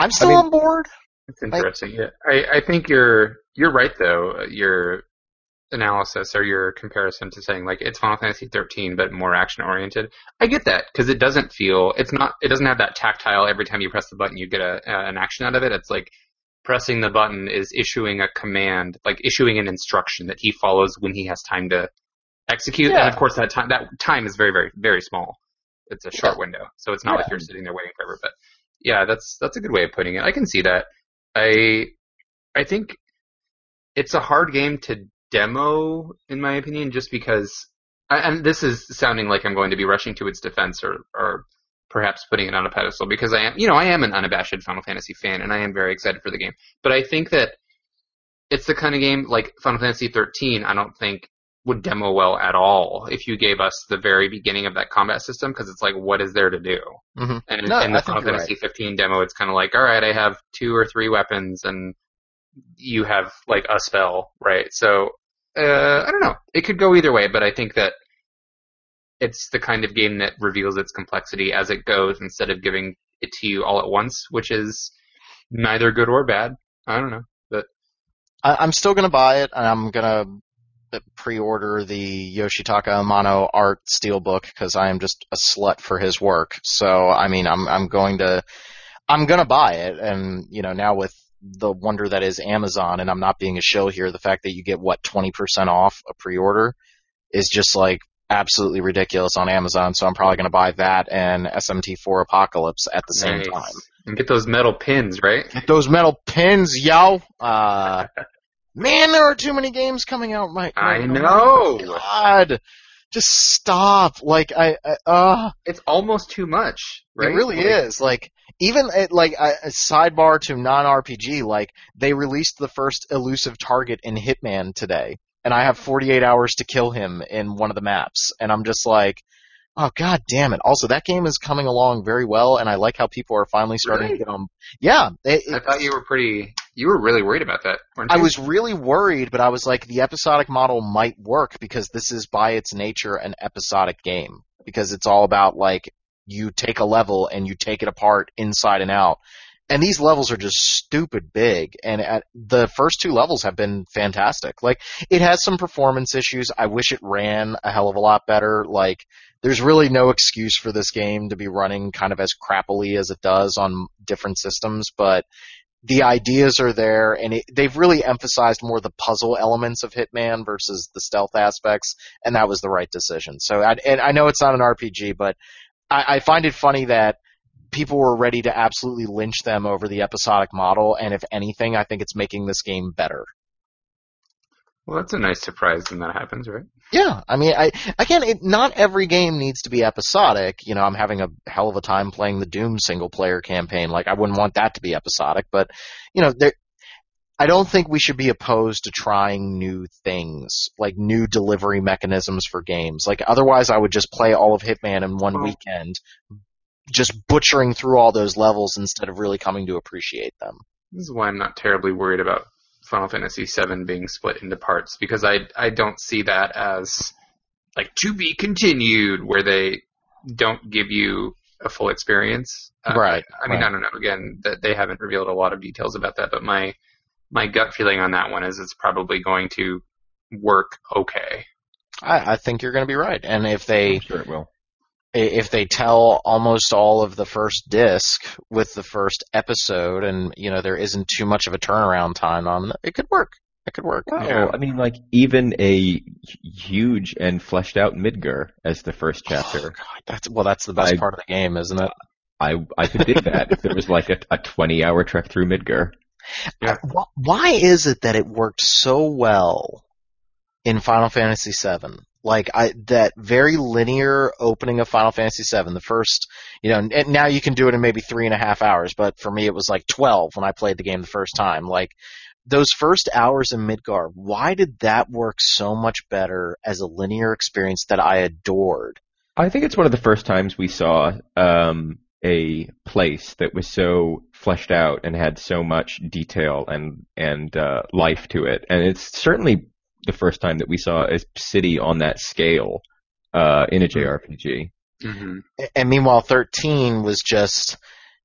I'm still I mean, on board. It's interesting. I, yeah. I, I think you're you're right though. Your analysis or your comparison to saying like it's Final Fantasy thirteen but more action oriented. I get that because it doesn't feel it's not it doesn't have that tactile. Every time you press the button, you get a, a, an action out of it. It's like pressing the button is issuing a command, like issuing an instruction that he follows when he has time to execute, yeah. and of course that time that time is very, very, very small. It's a short yeah. window, so it's not yeah. like you're sitting there waiting forever. But yeah, that's that's a good way of putting it. I can see that. I I think it's a hard game to demo, in my opinion, just because. I, and this is sounding like I'm going to be rushing to its defense, or, or perhaps putting it on a pedestal, because I am, you know, I am an unabashed Final Fantasy fan, and I am very excited for the game. But I think that it's the kind of game like Final Fantasy thirteen. I don't think would demo well at all if you gave us the very beginning of that combat system, because it's like, what is there to do? Mm-hmm. And no, in the Final Fantasy right. fifteen demo, it's kind of like, all right, I have two or three weapons, and you have like a spell, right? So. Uh, I don't know. It could go either way, but I think that it's the kind of game that reveals its complexity as it goes instead of giving it to you all at once, which is neither good or bad. I don't know. But I, I'm still going to buy it, and I'm going to pre-order the Yoshitaka Amano art steelbook because I am just a slut for his work. So, I mean, I'm I'm going to I'm going to buy it, and you know, now with the wonder that is Amazon, and I'm not being a shill here, the fact that you get, what, twenty percent off a pre-order is just, like, absolutely ridiculous on Amazon, so I'm probably going to buy that and S M T four Apocalypse at the same nice. time. And get those metal pins, right? Get those metal pins, yo! Uh, man, there are too many games coming out, Mike. I know! God! Just stop. Like, I, I uh... It's almost too much, right? It really like, is. Like... Even, at, like, a sidebar to non-R P G, like, they released the first elusive target in Hitman today, and I have forty-eight hours to kill him in one of the maps, and I'm just like, oh, god damn it. Also, that game is coming along very well, and I like how people are finally starting really? to get on. Yeah. It, it, I thought you were pretty, you were really worried about that, weren't you? I was really worried, but I was like, the episodic model might work, because this is by its nature an episodic game, because it's all about, like, you take a level and you take it apart inside and out. And these levels are just stupid big. And at, the first two levels have been fantastic. Like, it has some performance issues. I wish it ran a hell of a lot better. Like, there's really no excuse for this game to be running kind of as crappily as it does on different systems. But the ideas are there, and it, they've really emphasized more the puzzle elements of Hitman versus the stealth aspects. And that was the right decision. So, I, and I know it's not an R P G, but I find it funny that people were ready to absolutely lynch them over the episodic model, and if anything, I think it's making this game better. Well, that's a nice surprise when that happens, right? Yeah, I mean, I again, it, not every game needs to be episodic. You know, I'm having a hell of a time playing the Doom single-player campaign. Like, I wouldn't want that to be episodic, but, you know, there... I don't think we should be opposed to trying new things, like new delivery mechanisms for games. Like, otherwise I would just play all of Hitman in one weekend, just butchering through all those levels instead of really coming to appreciate them. This is why I'm not terribly worried about Final Fantasy seven being split into parts, because I, I don't see that as, like, to be continued, where they don't give you a full experience. Uh, right. I mean, right. I don't know. Again, that they haven't revealed a lot of details about that, but my... My gut feeling on that one is it's probably going to work okay. I, I think you're going to be right, and if they I'm sure it will. If they tell almost all of the first disc with the first episode, and you know there isn't too much of a turnaround time on it, could work. It could work. No, yeah. I mean, like, even a huge and fleshed out Midgar as the first chapter. Oh, God, that's well, that's the best I, part of the game, isn't it? I I could dig that if there was like a a twenty hour trek through Midgar. Yeah. Why is it that it worked so well in Final Fantasy seven? Like, I, that very linear opening of Final Fantasy seven, the first, you know, and now you can do it in maybe three and a half hours, but for me it was like twelve when I played the game the first time. Like, those first hours in Midgar, why did that work so much better as a linear experience that I adored? I think it's one of the first times we saw um, a place that was so fleshed out and had so much detail and and uh, life to it, and it's certainly the first time that we saw a city on that scale uh, in a J R P G. Mm-hmm. And meanwhile, thirteen was just,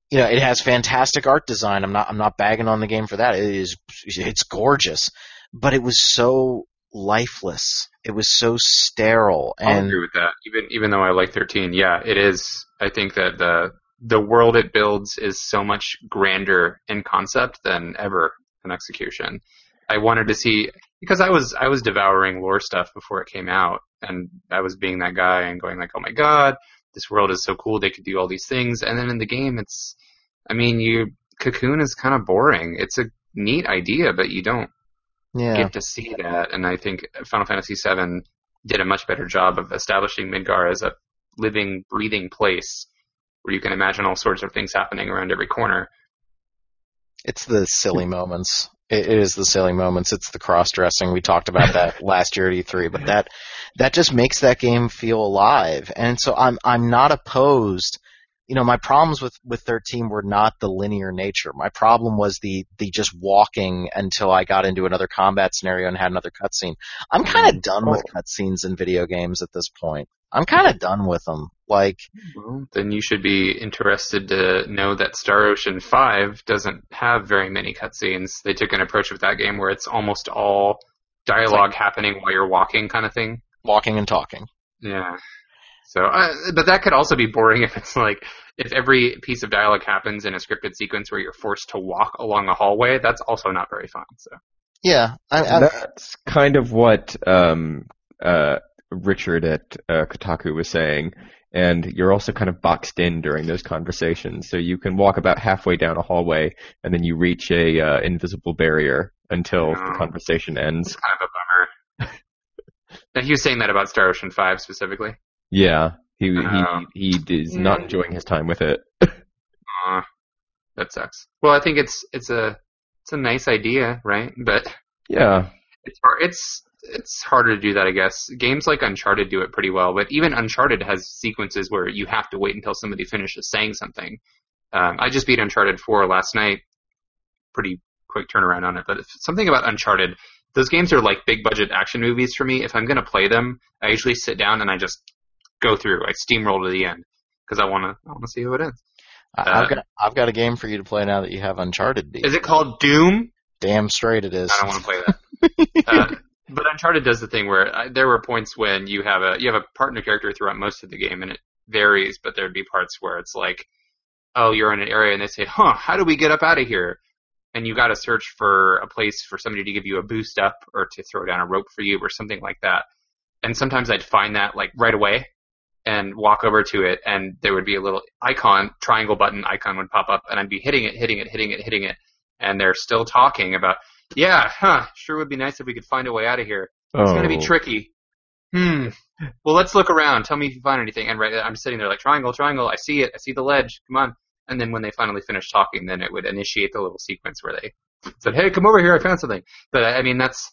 you know, it has fantastic art design. I'm not I'm not bagging on the game for that. It is it's gorgeous, but it was so lifeless. It was so sterile. And I agree with that. Even even though I like thirteen, yeah, it is. I think that the The world it builds is so much grander in concept than ever in execution. I wanted to see, because I was I was devouring lore stuff before it came out, and I was being that guy and going like, oh my god, this world is so cool, they could do all these things. And then in the game, it's, I mean, you Cocoon is kind of boring. It's a neat idea, but you don't yeah. get to see that. And I think Final Fantasy seven did a much better job of establishing Midgar as a living, breathing place where you can imagine all sorts of things happening around every corner. It's the silly moments. It is the silly moments. It's the cross-dressing. We talked about that last year at E three, but that that just makes that game feel alive. And so I'm I'm not opposed. You know, my problems with, with thirteen were not the linear nature. My problem was the, the just walking until I got into another combat scenario and had another cutscene. I'm kind of done with cutscenes in video games at this point. I'm kind of done with them. Like, well, then you should be interested to know that Star Ocean five doesn't have very many cutscenes. They took an approach with that game where it's almost all dialogue like, happening while you're walking, kind of thing. Walking and talking. Yeah. So, uh, but that could also be boring if it's like, if every piece of dialogue happens in a scripted sequence where you're forced to walk along a hallway, that's also not very fun. So. Yeah. I, I, that's kind of what um, uh, Richard at uh, Kotaku was saying, and you're also kind of boxed in during those conversations. So you can walk about halfway down a hallway, and then you reach a uh, invisible barrier until you know, the conversation ends. It's kind of a bummer. Now, he was saying that about Star Ocean five specifically. Yeah, he he he is not enjoying his time with it. uh, that sucks. Well, I think it's it's a it's a nice idea, right? But yeah, it's hard, it's it's harder to do that, I guess. Games like Uncharted do it pretty well, but even Uncharted has sequences where you have to wait until somebody finishes saying something. Um, I just beat Uncharted four last night. Pretty quick turnaround on it, but it's something about Uncharted. Those games are like big budget action movies for me. If I'm gonna play them, I usually sit down and I just go through. I steamroll to the end because I want to. I want to see who it is. Uh, I've got. I've got a game for you to play now that you have Uncharted. Deep. Is it called Doom? Damn straight it is. I don't want to play that. uh, but Uncharted does the thing where I, there were points when you have a you have a partner character throughout most of the game, and it varies. But there'd be parts where it's like, oh, you're in an area, and they say, huh, how do we get up out of here? And you got to search for a place for somebody to give you a boost up or to throw down a rope for you or something like that. And sometimes I'd find that like right away. And walk over to it, and there would be a little icon, triangle button icon would pop up, and I'd be hitting it, hitting it, hitting it, hitting it, and they're still talking about, yeah, huh, sure would be nice if we could find a way out of here. It's oh. going to be tricky. Hmm. Well, let's look around. Tell me if you find anything. And right, I'm sitting there like, triangle, triangle, I see it, I see the ledge, come on. And then when they finally finished talking, then it would initiate the little sequence where they said, hey, come over here, I found something. But, I mean, that's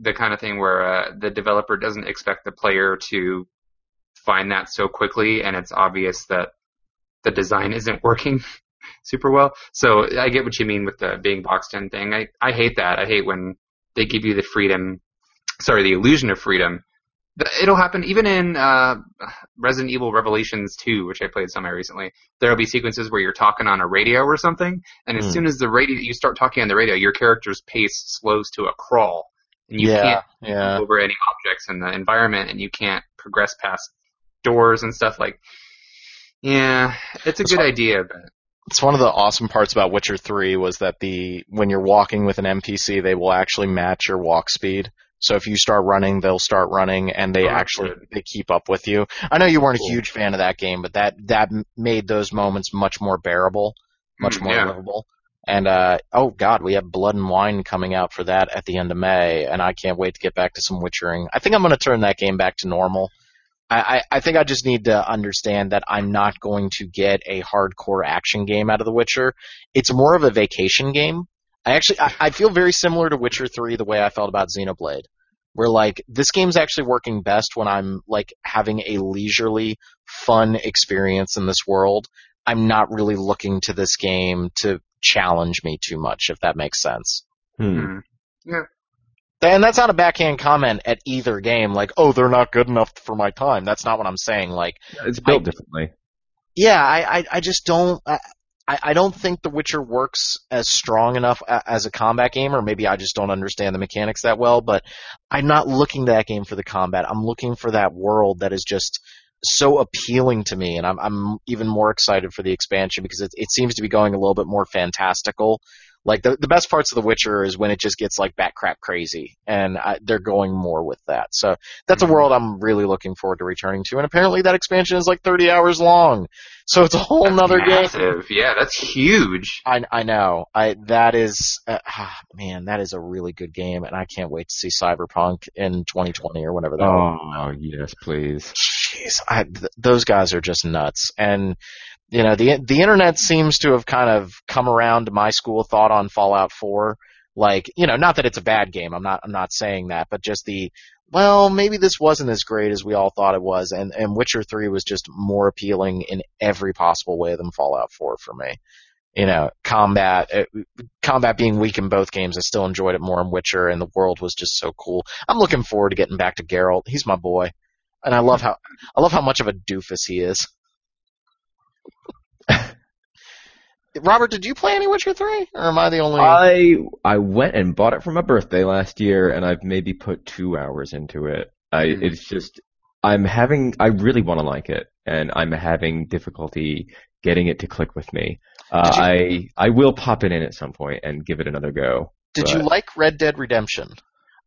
the kind of thing where uh, the developer doesn't expect the player to find that so quickly, and it's obvious that the design isn't working super well. So I get what you mean with the being boxed in thing. I, I hate that. I hate when they give you the freedom, sorry, the illusion of freedom. It'll happen even in uh, Resident Evil Revelations two, which I played semi recently. There'll be sequences where you're talking on a radio or something, and as mm. soon as the radio, you start talking on the radio, your character's pace slows to a crawl, and you yeah, can't yeah. move over any objects in the environment, and you can't progress past doors and stuff. Like, yeah, it's a it's good one, idea, but it's one of the awesome parts about Witcher three was that the when you're walking with an N P C, they will actually match your walk speed. So if you start running, they'll start running, and they oh, actually good. they keep up with you. I know you weren't cool. a huge fan of that game, but that that made those moments much more bearable, much mm, more yeah. livable. And uh, oh god, we have Blood and Wine coming out for that at the end of May, and I can't wait to get back to some Witchering. I think I'm going to turn that game back to normal. I, I think I just need to understand that I'm not going to get a hardcore action game out of The Witcher. It's more of a vacation game. I actually I, I feel very similar to Witcher three the way I felt about Xenoblade, where like this game's actually working best when I'm like having a leisurely, fun experience in this world. I'm not really looking to this game to challenge me too much, if that makes sense. Hmm. Yeah. And that's not a backhand comment at either game, like, oh, they're not good enough for my time. That's not what I'm saying. Like, yeah, it's built I, differently. Yeah, I, I, I just don't I, I don't think The Witcher works as strong enough as a combat game, or maybe I just don't understand the mechanics that well, but I'm not looking to that game for the combat. I'm looking for that world that is just so appealing to me, and I'm, I'm even more excited for the expansion because it, it seems to be going a little bit more fantastical. Like, the the best parts of The Witcher is when it just gets, like, bat crap crazy, and I, they're going more with that. So that's a world I'm really looking forward to returning to, and apparently that expansion is, like, thirty hours long. So it's a whole that's nother massive. Game. Yeah, that's huge. I, I know. I That is, uh, ah, man, that is a really good game, and I can't wait to see Cyberpunk in twenty twenty or whenever that oh, was. Oh, yes, please. Jeez, I, th- those guys are just nuts, and... You know, the the internet seems to have kind of come around to my school of thought on Fallout four. Like, you know, not that it's a bad game. I'm not I'm not saying that, but just the well, maybe this wasn't as great as we all thought it was, and and Witcher three was just more appealing in every possible way than Fallout four for me. You know, combat uh, combat being weak in both games, I still enjoyed it more in Witcher, and the world was just so cool. I'm looking forward to getting back to Geralt. He's my boy, and I love how I love how much of a doofus he is. Robert, did you play any Witcher three, or am I the only? I I went and bought it for my birthday last year, and I've maybe put two hours into it. I mm. It's just I'm having I really want to like it, and I'm having difficulty getting it to click with me. Uh, you, I I will pop it in at some point and give it another go. Did but. you like Red Dead Redemption?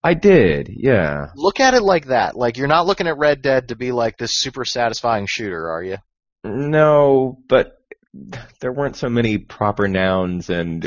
I did, yeah. Look at it like that. Like, you're not looking at Red Dead to be like this super satisfying shooter, are you? No, but there weren't so many proper nouns and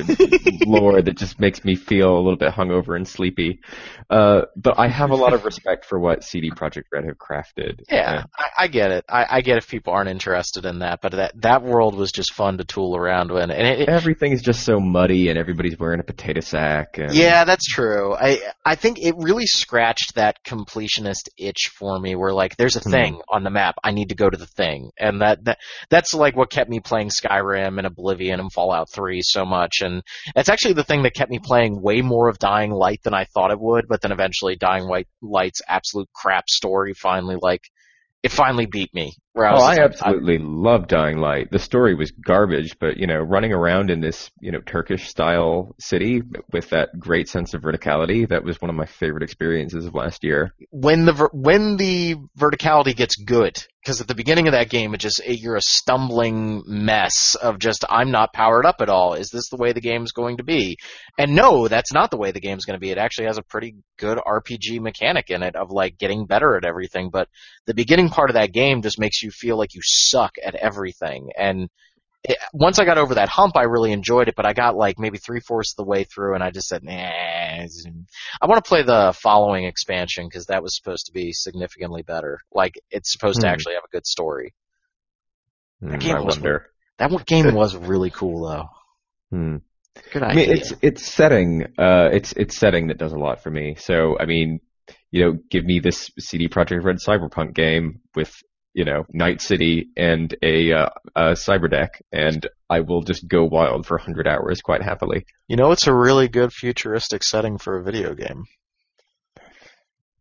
lore that just makes me feel a little bit hungover and sleepy. Uh, but I have a lot of respect for what C D Projekt Red have crafted. Yeah, I, I get it. I, I get if people aren't interested in that, but that, that world was just fun to tool around in. And it, it, everything is just so muddy, and everybody's wearing a potato sack. And... Yeah, that's true. I I think it really scratched that completionist itch for me, where like there's a thing mm-hmm. on the map, I need to go to the thing, and that, that that's like what kept me playing Skyrim and Oblivion and Fallout three so much, and it's actually the thing that kept me playing way more of Dying Light than I thought it would, but then eventually Dying Light's absolute crap story finally, like, it finally beat me. Where I was oh, I like, absolutely I, love Dying Light. The story was garbage, but, you know, running around in this, you know, Turkish-style city with that great sense of verticality, that was one of my favorite experiences of last year. When the when the verticality gets good, because at the beginning of that game, it just it, you're a stumbling mess of just, I'm not powered up at all. Is this the way the game's going to be? And no, that's not the way the game's going to be. It actually has a pretty good R P G mechanic in it of, like, getting better at everything, but the beginning part of that game just makes you feel like you suck at everything, and it, once I got over that hump, I really enjoyed it, but I got like maybe three-fourths of the way through, and I just said, nah. I want to play the following expansion, because that was supposed to be significantly better. Like, it's supposed mm. to actually have a good story. Mm, that game I was, wonder. That game was really cool, though. Hmm. Good idea. I mean, it's, it's setting, uh, it's, it's setting that does a lot for me, so, I mean, you know, give me this C D Projekt Red Cyberpunk game with you know, Night City and a, uh, a cyberdeck, and I will just go wild for one hundred hours quite happily. You know, it's a really good futuristic setting for a video game.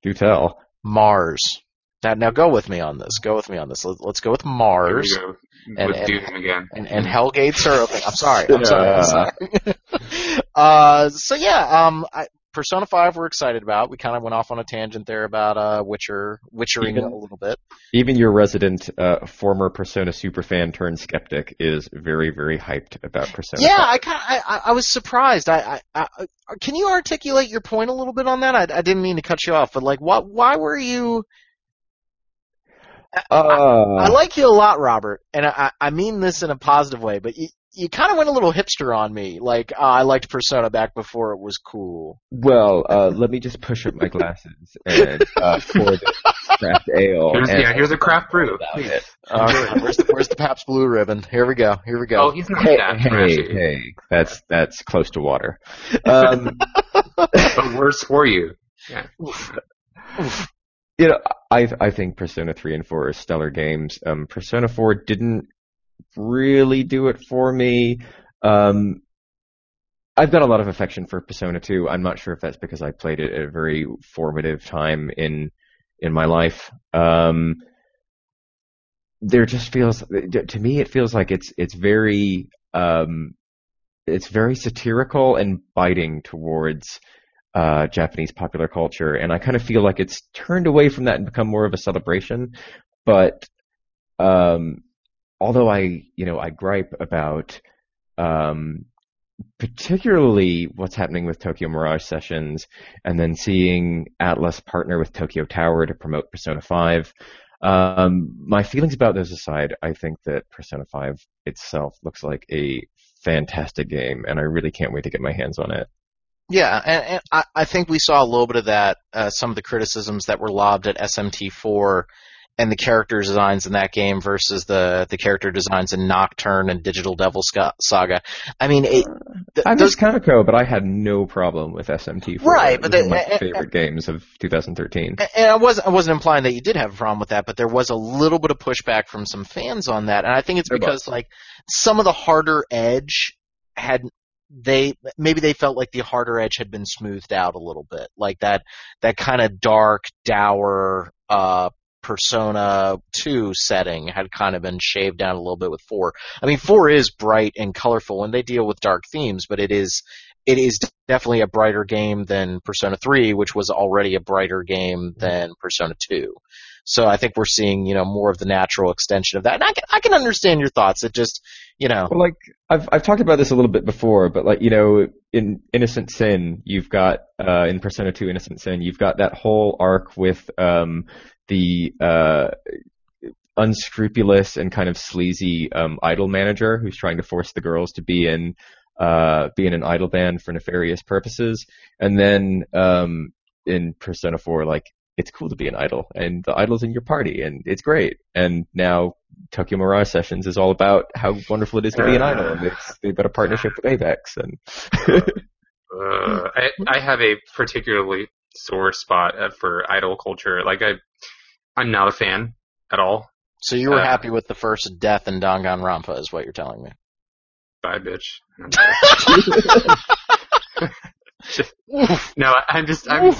Do tell. Mars. Now, now go with me on this. Go with me on this. Let's go with Mars. Here we go. With and, Doom and, again. And, and Hellgates are open. I'm sorry. I'm sorry. I'm sorry. uh, so, yeah, um... I, Persona five we're excited about. We kind of went off on a tangent there about uh, Witcher, Witchering even, a little bit. Even your resident uh, former Persona superfan turned skeptic is very, very hyped about Persona. Yeah, I, kinda, I I was surprised. I, I, I can you articulate your point a little bit on that? I, I didn't mean to cut you off, but like, what? Why were you? I, uh, I, I like you a lot, Robert, and I, I mean this in a positive way, but. You, You kind of went a little hipster on me, like, uh, I liked Persona back before it was cool. Well, uh, let me just push up my glasses and uh, pour the craft ale. Here's, yeah, here's a craft brew. It. Uh, where's, the, where's the Pabst Blue Ribbon? Here we go, here we go. Oh, he's not hey, that hey, hey, that's, that's close to water. Um, but worse for you. Yeah. Oof. Oof. You know, I, I think Persona three and four are stellar games. Um, Persona four didn't really do it for me. Um, I've got a lot of affection for Persona two. I'm not sure if that's because I played it at a very formative time in in my life. Um, there just feels to me, it feels like it's it's very um, it's very satirical and biting towards uh, Japanese popular culture, and I kind of feel like it's turned away from that and become more of a celebration. But um, Although I, you know, I gripe about um, particularly what's happening with Tokyo Mirage Sessions, and then seeing Atlus partner with Tokyo Tower to promote Persona five. Um, my feelings about those aside, I think that Persona five itself looks like a fantastic game, and I really can't wait to get my hands on it. Yeah, and, and I, I think we saw a little bit of that, uh, some of the criticisms that were lobbed at S M T four and the character designs in that game versus the, the character designs in Nocturne and Digital Devil Saga. I mean, it, th- I miss Kamiko, but I had no problem with S M T four. Right, but it was they, one of my favorite and, games of twenty thirteen. And I wasn't I wasn't implying that you did have a problem with that, but there was a little bit of pushback from some fans on that, and I think it's because like some of the harder edge had. They maybe they felt like the harder edge had been smoothed out a little bit, like that that kind of dark, dour uh, Persona two setting had kind of been shaved down a little bit with four. I mean, four is bright and colorful, and they deal with dark themes, but it is it is definitely a brighter game than Persona three, which was already a brighter game than Persona two. So I think we're seeing, you know, more of the natural extension of that. And I can, I can understand your thoughts. It just, you know. Well, like, I've, I've talked about this a little bit before, but like, you know, in Innocent Sin, you've got, uh, in Persona two Innocent Sin, you've got that whole arc with, um, the, uh, unscrupulous and kind of sleazy, um, idol manager who's trying to force the girls to be in, uh, be in an idol band for nefarious purposes. And then, um, in Persona four, like, it's cool to be an idol, and the idol's in your party, and it's great. And now Tokyo Mirage Sessions is all about how wonderful it is to be an idol, and it's, they've got a partnership with Apex. And uh, I, I have a particularly sore spot for idol culture. Like I, I'm not a fan at all. So you were uh, happy with the first death in Danganronpa, is what you're telling me? Bye, bitch. just, no, I'm just I'm.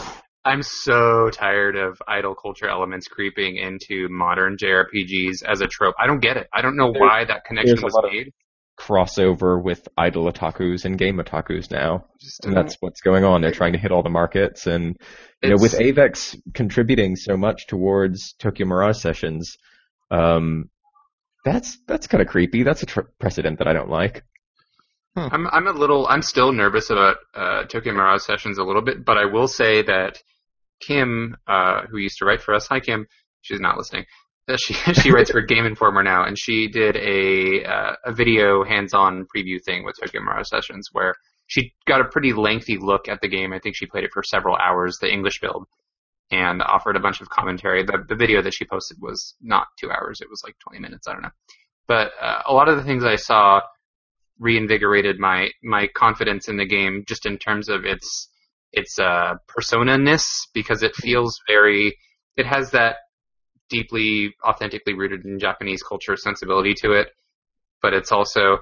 I'm so tired of idol culture elements creeping into modern J R P Gs as a trope. I don't get it. I don't know there's, why that connection was made. Crossover with idol otakus and game otakus now. Just, and that's what's going on. They're trying to hit all the markets. And you know, with Avex contributing so much towards Tokyo Mirage Sessions, um, that's that's kind of creepy. That's a tr- precedent that I don't like. Hmm. I'm I'm a little I'm still nervous about uh, Tokyo Mirage Sessions a little bit, but I will say that Kim, uh, who used to write for us, hi Kim, she's not listening. Uh, she she writes for Game Informer now, and she did a uh, a video hands-on preview thing with Tokyo Mirage Sessions where she got a pretty lengthy look at the game. I think she played it for several hours, the English build, and offered a bunch of commentary. The the video that she posted was not two hours; it was like twenty minutes. I don't know, but uh, a lot of the things I saw reinvigorated my my confidence in the game, just in terms of its its uh, persona-ness, because it feels very, it has that deeply, authentically rooted in Japanese culture sensibility to it, but it's also,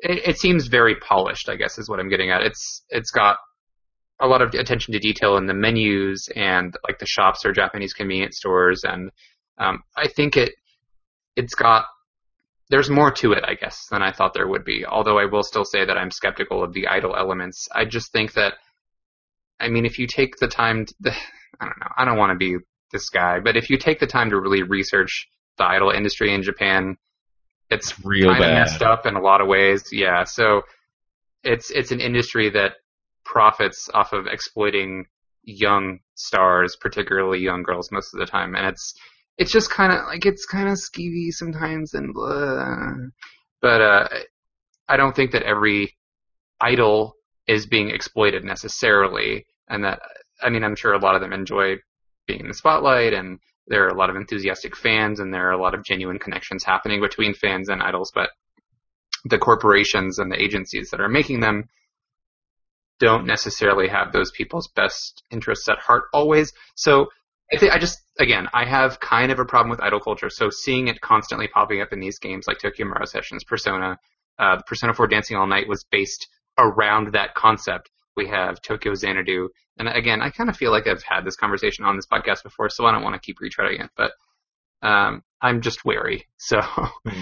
it, it seems very polished, I guess, is what I'm getting at. It's it's got a lot of attention to detail in the menus, and like the shops are Japanese convenience stores, and um, I think it it's got there's more to it, I guess, than I thought there would be, although I will still say that I'm skeptical of the idol elements. I just think that, I mean, if you take the time, to, I don't know, I don't want to be this guy, but if you take the time to really research the idol industry in Japan, it's real kind of messed up in a lot of ways. Yeah, so it's it's an industry that profits off of exploiting young stars, particularly young girls most of the time, and it's It's just kind of like it's kind of skeevy sometimes and blah. But uh, I don't think that every idol is being exploited necessarily, and that I mean I'm sure a lot of them enjoy being in the spotlight, and there are a lot of enthusiastic fans, and there are a lot of genuine connections happening between fans and idols. But the corporations and the agencies that are making them don't necessarily have those people's best interests at heart always. So. I, think I just, again, I have kind of a problem with idol culture, so seeing it constantly popping up in these games like Tokyo Mirage Sessions, Persona, uh, Persona four Dancing All Night was based around that concept. We have Tokyo Xanadu, and again, I kind of feel like I've had this conversation on this podcast before, so I don't want to keep retreading it, but um, I'm just wary, so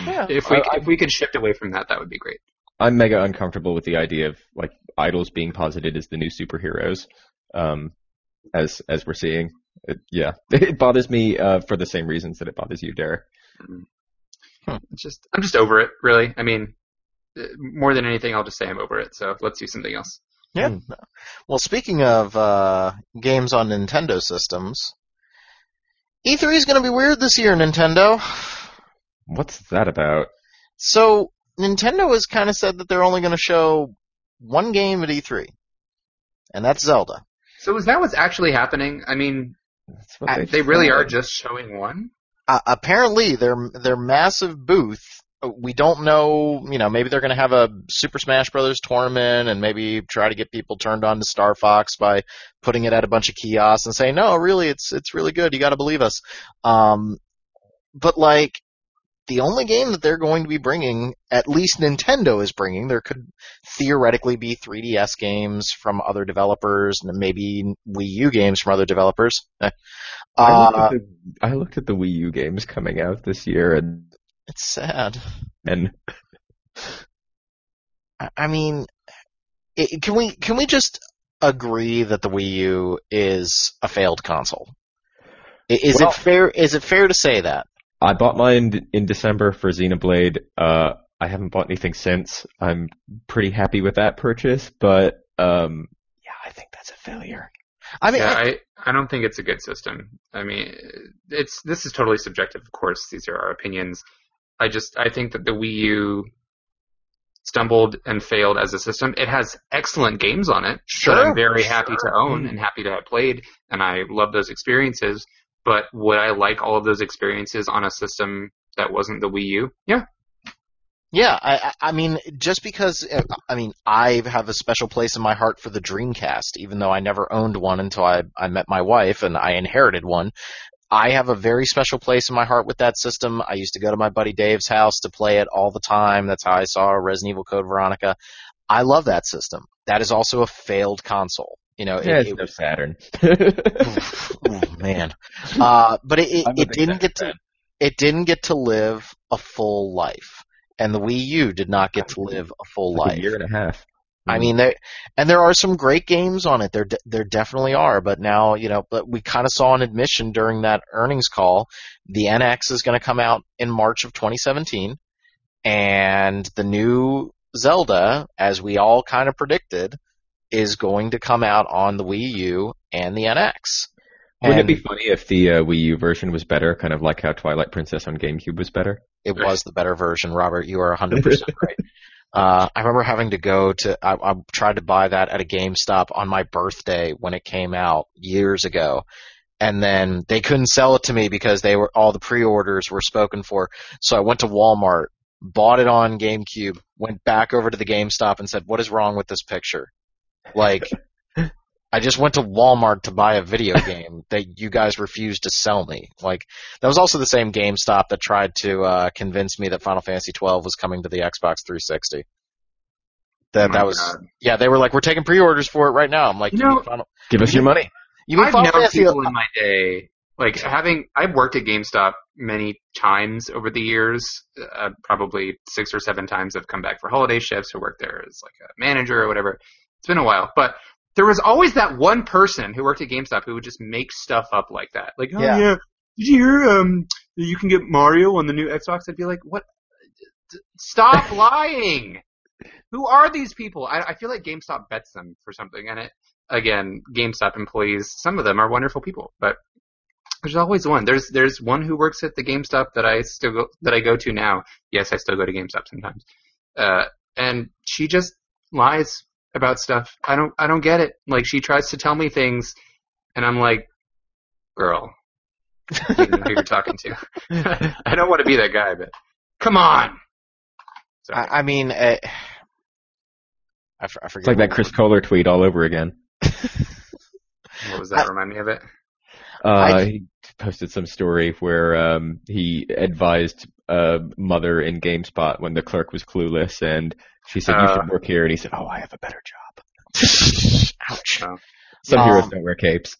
yeah. if, we, I, I, if we could shift away from that, that would be great. I'm mega uncomfortable with the idea of like idols being posited as the new superheroes, um, as as we're seeing. It, yeah, it bothers me uh, for the same reasons that it bothers you, Derek. Hmm. Just, I'm just over it, really. I mean, more than anything, I'll just say I'm over it. So let's do something else. Yeah. Mm. Well, speaking of uh, games on Nintendo systems, E three is going to be weird this year, Nintendo. What's that about? So Nintendo has kind of said that they're only going to show one game at E three, and that's Zelda. So is that what's actually happening? I mean, they, they really are just showing one? Uh, apparently, their their massive booth. We don't know, you know, maybe they're going to have a Super Smash Brothers tournament and maybe try to get people turned on to Star Fox by putting it at a bunch of kiosks and saying, no, really, it's it's really good. You got to believe us. Um, but, like, the only game that they're going to be bringing, at least Nintendo is bringing, there could theoretically be three D S games from other developers and maybe Wii U games from other developers. uh, I, looked at the, I looked at the Wii U games coming out this year and it's sad. And I mean, it, can we can we just agree that the Wii U is a failed console? Is well, it fair? Is it fair to say that? I bought mine in December for Xenoblade. Uh, I haven't bought anything since. I'm pretty happy with that purchase, but um, yeah, I think that's a failure. I mean, yeah, I, I don't think it's a good system. I mean, it's this is totally subjective, of course. These are our opinions. I just, I think that the Wii U stumbled and failed as a system. It has excellent games on it sure, that I'm very sure. happy to own and happy to have played, and I love those experiences, but would I like all of those experiences on a system that wasn't the Wii U? Yeah. Yeah, I, I mean, just because, I mean, I have a special place in my heart for the Dreamcast, even though I never owned one until I, I met my wife and I inherited one. I have a very special place in my heart with that system. I used to go to my buddy Dave's house to play it all the time. That's how I saw Resident Evil Code Veronica. I love that system. That is also a failed console. You know, yeah, it, it was Saturn. Oh, man. Uh, but it, it, it didn't get to, it didn't get to live a full life. And the Wii U did not get to live a full like life. A year and a half. I mean, there and there are some great games on it. There, de- there definitely are. But now, you know, but we kind of saw an admission during that earnings call. The N X is going to come out in March of twenty seventeen, and the new Zelda, as we all kind of predicted, is going to come out on the Wii U and the N X. Wouldn't and, it be funny if the uh, Wii U version was better, kind of like how Twilight Princess on GameCube was better? It was the better version, Robert. You are one hundred percent right. Uh, I remember having to go to – I tried to buy that at a GameStop on my birthday when it came out years ago. And then they couldn't sell it to me because they were all the pre-orders were spoken for. So I went to Walmart, bought it on GameCube, went back over to the GameStop and said, what is wrong with this picture? Like – I just went to Walmart to buy a video game that you guys refused to sell me. Like, that was also the same GameStop that tried to uh, convince me that Final Fantasy twelve was coming to the Xbox three sixty. That oh that was God. Yeah. They were like, "We're taking pre-orders for it right now." I'm like, you you know, Final- "Give us your money." You mean I've Final known Fantasy- people in my day, like having I've worked at GameStop many times over the years. Uh, probably six or seven times I've come back for holiday shifts or worked there as like a manager or whatever. It's been a while, but. There was always that one person who worked at GameStop who would just make stuff up like that. Like, oh, yeah, yeah. Did you hear um, you can get Mario on the new Xbox? I'd be like, what? Stop lying! Who are these people? I, I feel like GameStop bets them for something. And, it, again, GameStop employees, some of them are wonderful people. But there's always one. There's there's one who works at the GameStop that I still go, that I go to now. Yes, I still go to GameStop sometimes. Uh, and she just lies about stuff. I don't I don't get it. Like, she tries to tell me things and I'm like, girl, you don't know who you're talking to. I don't want to be that guy, but come on. I, I mean uh, I, f- I forget. It's like that Chris Kohler tweet all over again. What was that? I, Remind me of it? Uh, I, he posted some story where um, he advised a mother in GameSpot when the clerk was clueless and she said, you should uh, work here. And he said, oh, I have a better job. Ouch. Oh. Some um, heroes don't wear capes.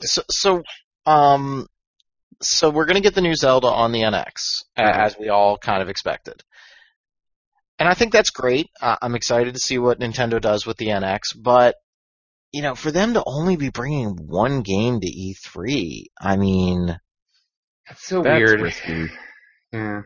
so, so, um, so we're going to get the new Zelda on the N X, uh, as we all kind of expected. And I think that's great. Uh, I'm excited to see what Nintendo does with the N X. But, you know, for them to only be bringing one game to E three, I mean... That's so that's weird. Risky. Yeah.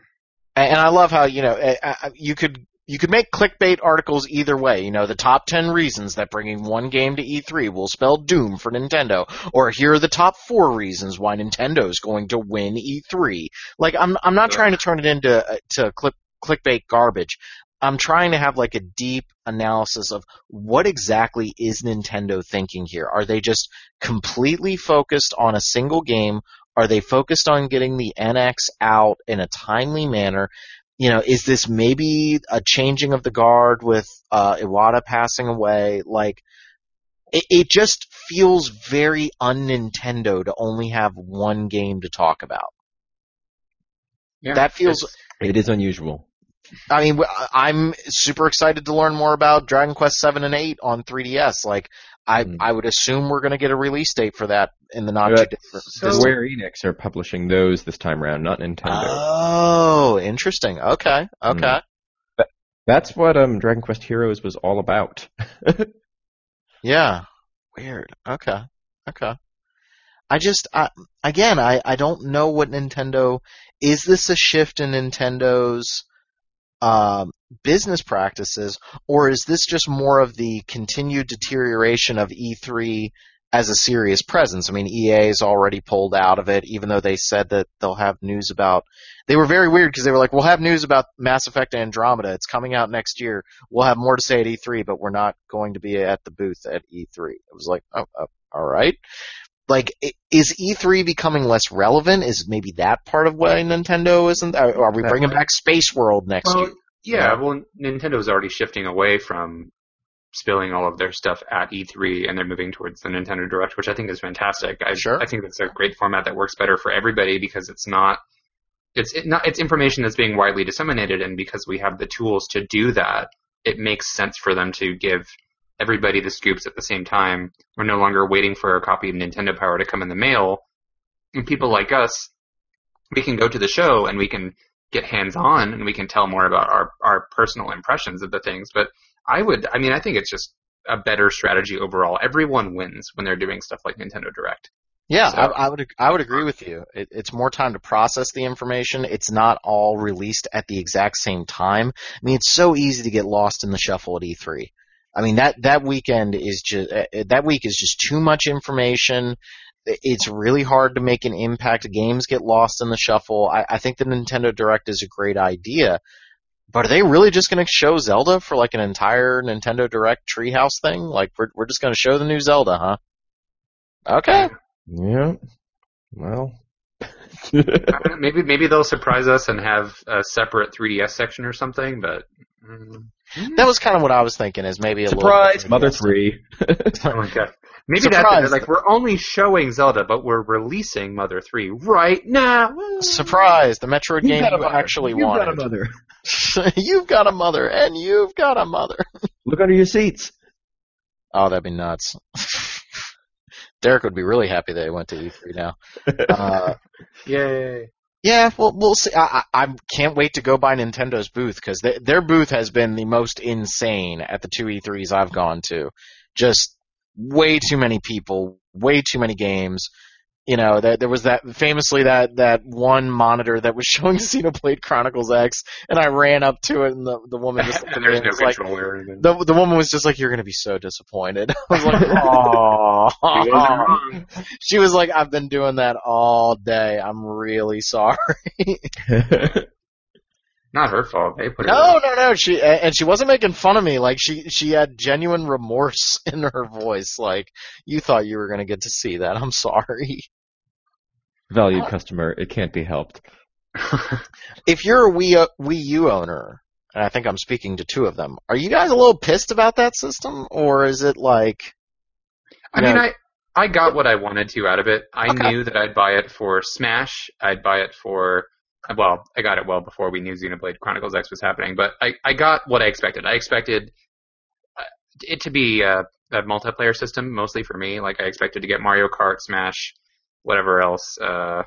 And, and I love how, you know, I, I, you could... you could make clickbait articles either way. You know, the top ten reasons that bringing one game to E three will spell doom for Nintendo, or here are the top four reasons why Nintendo's going to win E three. Like, I'm I'm not trying to turn it into uh, to clip, clickbait garbage. I'm trying to have like a deep analysis of what exactly is Nintendo thinking here. Are they just completely focused on a single game? Are they focused on getting the N X out in a timely manner? You know, is this maybe a changing of the guard with uh, Iwata passing away? Like, it, it just feels very un-Nintendo to only have one game to talk about. Yeah, that feels... It is unusual. I mean, I'm super excited to learn more about Dragon Quest seven and eight on three D S. Like, I mm. I would assume we're going to get a release date for that in the not too distant. Square Enix are publishing those this time around, not Nintendo. Oh, interesting. Okay, okay. Mm. But that's what um, Dragon Quest Heroes was all about. Yeah. Weird. Okay. Okay. I just, I, again, I, I don't know what Nintendo... Is this a shift in Nintendo's... Uh, business practices, or is this just more of the continued deterioration of E three as a serious presence? I mean, E A is already pulled out of it, even though they said that they'll have news about... They were very weird because they were like, we'll have news about Mass Effect Andromeda. It's coming out next year. We'll have more to say at E three, but we're not going to be at the booth at E three. It was like, oh, oh all right. Like, is E three becoming less relevant? Is maybe that part of why Nintendo isn't? Are we bringing back Space World next well, year? Yeah, well, Nintendo's already shifting away from spilling all of their stuff at E three, and they're moving towards the Nintendo Direct, which I think is fantastic. I, sure. I think that's a great format that works better for everybody because it's not it's it not it's information that's being widely disseminated, and because we have the tools to do that, it makes sense for them to give everybody the scoops at the same time. We're no longer waiting for a copy of Nintendo Power to come in the mail. And people like us, we can go to the show and we can get hands-on and we can tell more about our, our personal impressions of the things. But I would, I mean, I think it's just a better strategy overall. Everyone wins when they're doing stuff like Nintendo Direct. Yeah, so. I, I would I would agree with you. It, it's more time to process the information. It's not all released at the exact same time. I mean, it's so easy to get lost in the shuffle at E three. I mean, that, that weekend is just, uh, that week is just too much information. It's really hard to make an impact. Games get lost in the shuffle. I, I think the Nintendo Direct is a great idea, but are they really just going to show Zelda for like an entire Nintendo Direct treehouse thing? Like, we're, we're just going to show the new Zelda, huh? Okay. Yeah. Well. maybe, maybe they'll surprise us and have a separate three D S section or something, but. Mm. That was kind of what I was thinking, is maybe a surprise, little... Surprise, Mother three. Oh, my God. Maybe that's like, we're only showing Zelda, but we're releasing Mother three right now. Surprise, the Metroid game you actually wanted. You've got a mother. You've got a mother, and you've got a mother. Look under your seats. Oh, that'd be nuts. Derek would be really happy that he went to E three now. Uh, Yay. Yeah, we'll, we'll see. I, I, I can't wait to go by Nintendo's booth, because their booth has been the most insane at the two E threes I've gone to. Just way too many people, way too many games. You know, there, there was that famously that, that one monitor that was showing Xenoblade Chronicles X, and I ran up to it, and the, the woman just and there's no was like, the, the woman was just like, "You're going to be so disappointed." I was like, "Aww." She, she was like, "I've been doing that all day. I'm really sorry." Not her fault. They put no, no, no. She and she wasn't making fun of me. Like she, she had genuine remorse in her voice. Like, you thought you were going to get to see that. I'm sorry. Valued customer, it can't be helped. If you're a Wii, Wii U owner, and I think I'm speaking to two of them, are you guys a little pissed about that system, or is it like? I mean, know, I. I got what I wanted to out of it. I okay. knew that I'd buy it for Smash. I'd buy it for. Well, I got it well before we knew Xenoblade Chronicles X was happening, but I, I got what I expected. I expected it to be a, a multiplayer system, mostly for me. Like, I expected to get Mario Kart, Smash, whatever else, uh,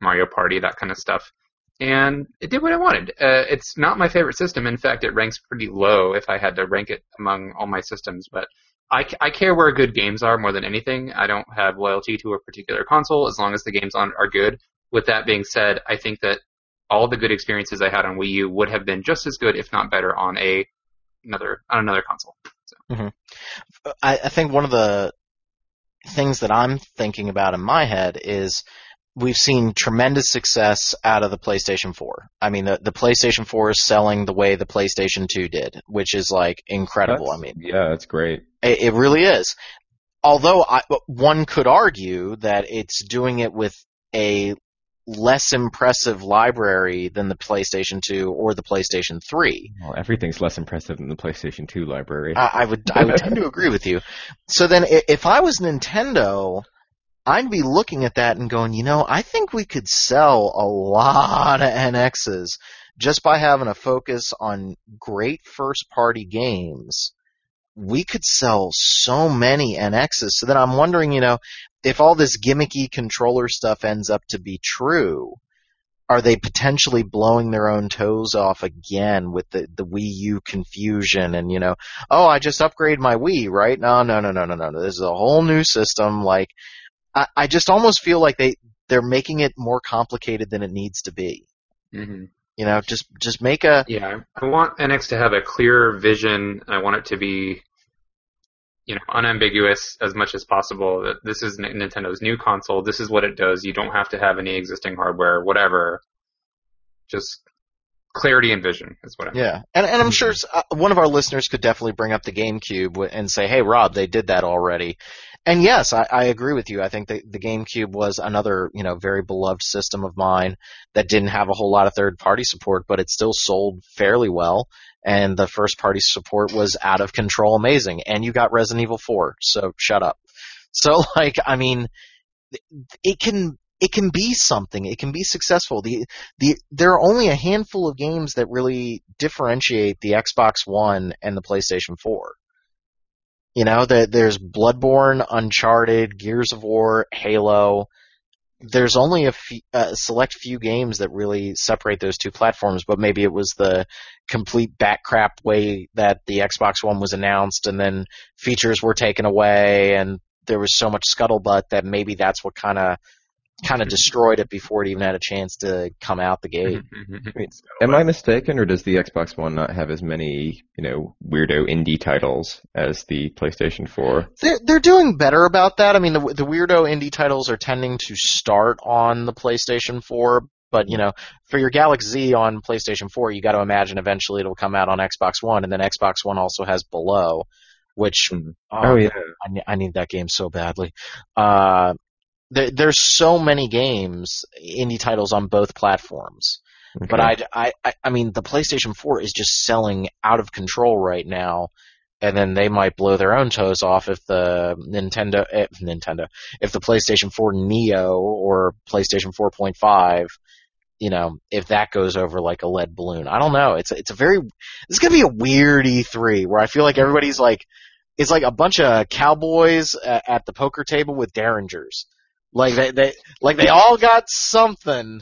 Mario Party, that kind of stuff. And it did what I wanted. Uh, it's not my favorite system. In fact, it ranks pretty low if I had to rank it among all my systems, but I, I care where good games are more than anything. I don't have loyalty to a particular console as long as the games on are good. With that being said, I think that all the good experiences I had on Wii U would have been just as good, if not better, on a another on another console. So. Mm-hmm. I, I think one of the things that I'm thinking about in my head is we've seen tremendous success out of the PlayStation four. I mean, the, the PlayStation four is selling the way the PlayStation two did, which is, like, incredible. That's, I mean, yeah, that's great. It, it really is. Although I, one could argue that it's doing it with a less impressive library than the PlayStation two or the PlayStation three. Well, everything's less impressive than the PlayStation two library. I, I would I would tend to agree with you. So then if I was Nintendo, I'd be looking at that and going, you know, I think we could sell a lot of N Xs just by having a focus on great first-party games. We could sell so many N Xs. So then I'm wondering, you know, if all this gimmicky controller stuff ends up to be true, are they potentially blowing their own toes off again with the, the Wii U confusion and, you know, oh, I just upgraded my Wii, right? No, no, no, no, no, no. This is a whole new system. Like, I, I just almost feel like they, they're making it more complicated than it needs to be. Mm-hmm. You know, just just make a... Yeah, I want N X to have a clear vision. I want it to be, you know, unambiguous as much as possible. That this is Nintendo's new console. This is what it does. You don't have to have any existing hardware, whatever. Just clarity and vision is what I mean. Yeah, and, and I'm sure one of our listeners could definitely bring up the GameCube and say, hey, Rob, they did that already. And yes, I, I agree with you. I think the, the GameCube was another, you know, very beloved system of mine that didn't have a whole lot of third-party support, but it still sold fairly well. And the first-party support was out of control amazing. And you got Resident Evil four, so shut up. So, like, I mean, it can it can be something. It can be successful. The the there are only a handful of games that really differentiate the Xbox One and the PlayStation four. You know, the, there's Bloodborne, Uncharted, Gears of War, Halo. There's only a, few, a select few games that really separate those two platforms, but maybe it was the complete backcrap way that the Xbox One was announced and then features were taken away and there was so much scuttlebutt that maybe that's what kind of kind of destroyed it before it even had a chance to come out the gate. Am I mistaken, or does the Xbox One not have as many, you know, weirdo indie titles as the PlayStation four? They're, they're doing better about that. I mean, the, the weirdo indie titles are tending to start on the PlayStation four, but, you know, for your Galaxy on PlayStation four, you got to imagine eventually it'll come out on Xbox One, and then Xbox One also has Below, which... Um, oh, yeah. I, I need that game so badly. Uh... There's so many games, indie titles on both platforms, okay. But I, I, I mean, the PlayStation four is just selling out of control right now, and then they might blow their own toes off if the Nintendo, if Nintendo, if the PlayStation four Neo or PlayStation four point five, you know, if that goes over like a lead balloon. I don't know. It's it's a very, it's gonna be a weird E three where I feel like everybody's like, it's like a bunch of cowboys at the poker table with derringers. Like they, they, like they all got something,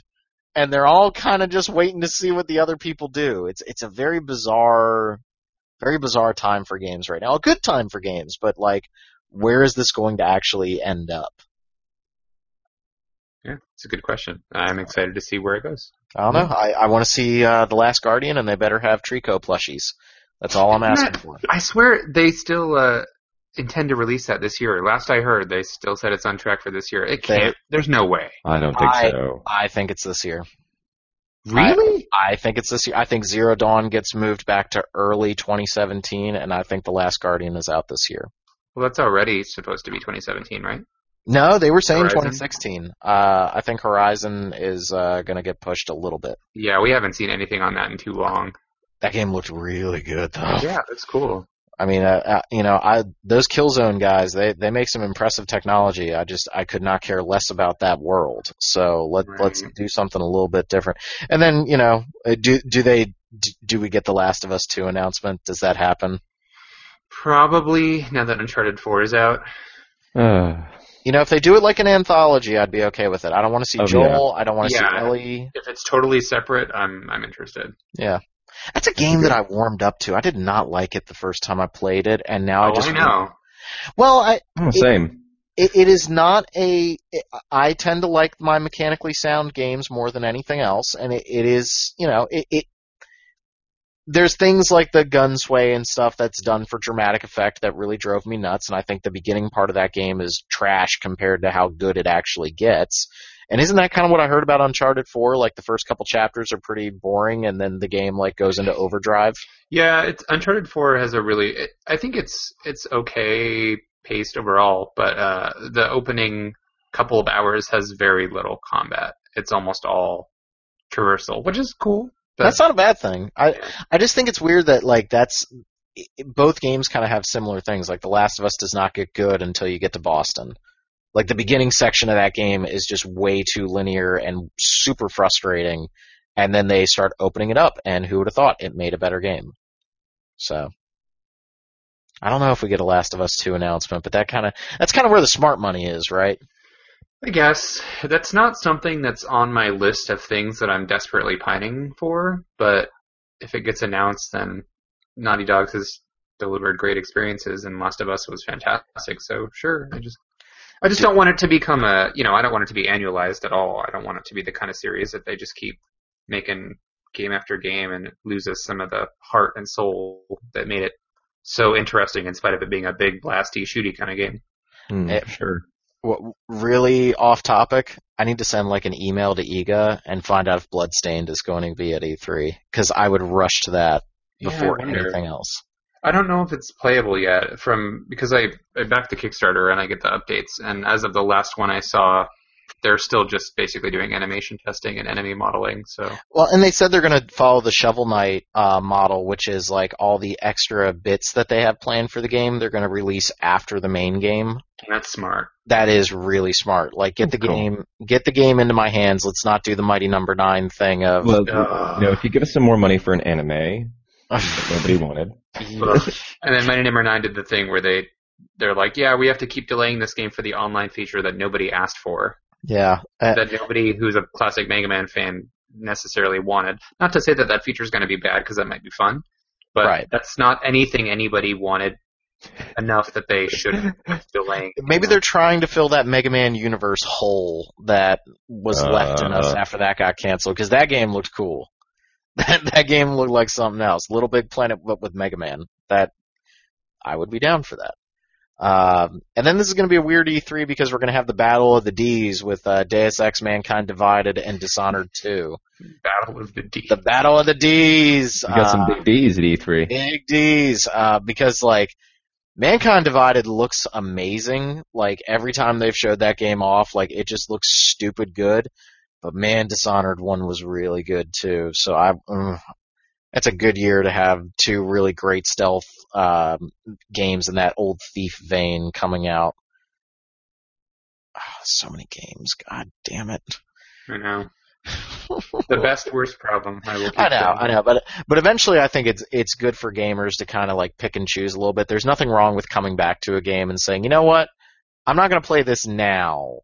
and they're all kind of just waiting to see what the other people do. It's it's a very bizarre, very bizarre time for games right now. A good time for games, but like, where is this going to actually end up? Yeah, it's a good question. I'm excited to see where it goes. I don't know. I, I want to see uh, The Last Guardian, and they better have Trico plushies. That's all I'm asking for. I swear they still. Uh... intend to release that this year. Last I heard, they still said it's on track for this year. It can't. There's no way. I don't think I, so. I think it's this year. Really? I, I think it's this year. I think Zero Dawn gets moved back to early twenty seventeen, and I think The Last Guardian is out this year. Well, that's already supposed to be twenty seventeen, right? No, they were saying Horizon? twenty sixteen. Uh, I think Horizon is uh, going to get pushed a little bit. Yeah, we haven't seen anything on that in too long. That game looked really good, though. Yeah, that's cool. I mean, uh, uh, you know, I, those Killzone guys, they, they make some impressive technology. I just, I could not care less about that world. So let, right. let's do something a little bit different. And then, you know, do do they, do we get the Last of Us two announcement? Does that happen? Probably, now that Uncharted four is out. Uh. You know, if they do it like an anthology, I'd be okay with it. I don't want to see oh, Joel. Yeah. I don't want to yeah. see Ellie. If it's totally separate, I'm I'm interested. Yeah. That's a game that I warmed up to. I did not like it the first time I played it, and now oh, I just... Oh, I know. Well, I... Oh, same. It, it is not a – I tend to like my mechanically sound games more than anything else, and it, it is – you know, it, it – there's things like the gun sway and stuff that's done for dramatic effect that really drove me nuts, and I think the beginning part of that game is trash compared to how good it actually gets. And isn't that kind of what I heard about Uncharted four? Like, the first couple chapters are pretty boring, and then the game, like, goes into overdrive? Yeah, it's, Uncharted four has a really – I think it's it's okay – paced overall, but uh, the opening couple of hours has very little combat. It's almost all traversal, which is cool. That's not a bad thing. I I just think it's weird that like that's both games kind of have similar things. Like The Last of Us does not get good until you get to Boston. Like the beginning section of that game is just way too linear and super frustrating, and then they start opening it up, and who would have thought it made a better game? So I don't know if we get a Last of Us two announcement, but that kind of that's kind of where the smart money is, right? I guess. That's not something that's on my list of things that I'm desperately pining for, but if it gets announced, then Naughty Dog has delivered great experiences, and Last of Us was fantastic, so sure. I just I just don't want it to become a, you know, I don't want it to be annualized at all. I don't want it to be the kind of series that they just keep making game after game and it loses some of the heart and soul that made it so interesting in spite of it being a big, blasty, shooty kind of game. Mm, it, sure. What, really off topic, I need to send like an email to E G A and find out if Bloodstained is going to be at E three, because I would rush to that before yeah, anything else. I don't know if it's playable yet, from because I, I backed the Kickstarter and I get the updates, and as of the last one I saw, they're still just basically doing animation testing and enemy modeling. So well, and they said they're going to follow the Shovel Knight uh, model, which is like all the extra bits that they have planned for the game, they're going to release after the main game. That's smart. That is really smart. Like get the cool. game, get the game into my hands. Let's not do the Mighty Number nine thing of. Well, uh, you know, if you give us some more money for an anime, that nobody wanted. And then Mighty Number nine did the thing where they they're like, yeah, we have to keep delaying this game for the online feature that nobody asked for. Yeah. Uh, that nobody who's a classic Mega Man fan necessarily wanted. Not to say that that feature is going to be bad, because that might be fun, but right. That's not anything anybody wanted enough that they should be delaying. Maybe they're trying to fill that Mega Man universe hole that was uh, left in us after that got canceled, because that game looked cool. That that game looked like something else. Little Big Planet, but with Mega Man. That I would be down for that. Um, and then this is going to be a weird E three because we're going to have the Battle of the D's with uh, Deus Ex, Mankind Divided, and Dishonored two. Battle of the D's. The Battle of the D's. You got uh, some big D's at E three. Big D's. Uh, because, like, Mankind Divided looks amazing. Like, every time they've showed that game off, like, it just looks stupid good. But, man, Dishonored one was really good, too. So, I... Mm, that's a good year to have two really great stealth um, games in that old Thief vein coming out. Oh, so many games. God damn it. I know. The best, worst problem. I, will I know, I know. But but eventually I think it's it's good for gamers to kind of like pick and choose a little bit. There's nothing wrong with coming back to a game and saying, you know what? I'm not going to play this now.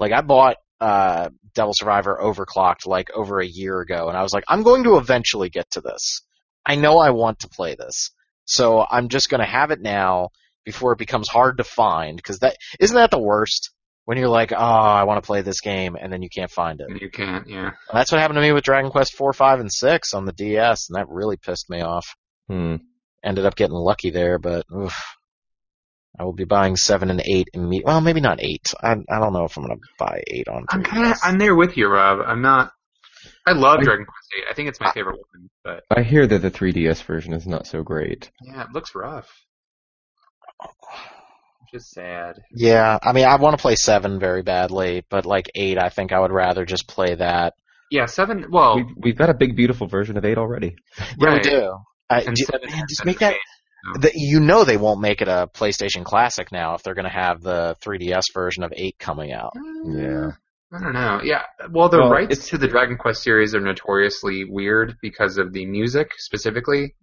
Like I bought... Uh, Devil Survivor Overclocked like over a year ago, and I was like, I'm going to eventually get to this. I know I want to play this, so I'm just going to have it now before it becomes hard to find. Because that isn't that the worst when you're like, oh, I want to play this game, and then you can't find it. You can't, yeah. That's what happened to me with Dragon Quest four, five, and six on the D S, and that really pissed me off. Hmm. Ended up getting lucky there, but oof. I will be buying seven and eight. Imme- well, maybe not eight. I I don't know if I'm going to buy eight on. I'm kind of I'm there with you, Rob. I'm not. I love I, Dragon Quest eight. I think it's my I, favorite one. But I hear that the three D S version is not so great. Yeah, it looks rough. Which is sad. Yeah, I mean, I want to play seven very badly, but like eight, I think I would rather just play that. Yeah, seven. Well, we've, we've got a big, beautiful version of eight already. Yeah, right. We do. I, do man, just make that. The, you know they won't make it a PlayStation Classic now if they're going to have the three D S version of eight coming out. Yeah. I don't know. Yeah. Well, the well, rights to the Dragon Quest series are notoriously weird because of the music, specifically.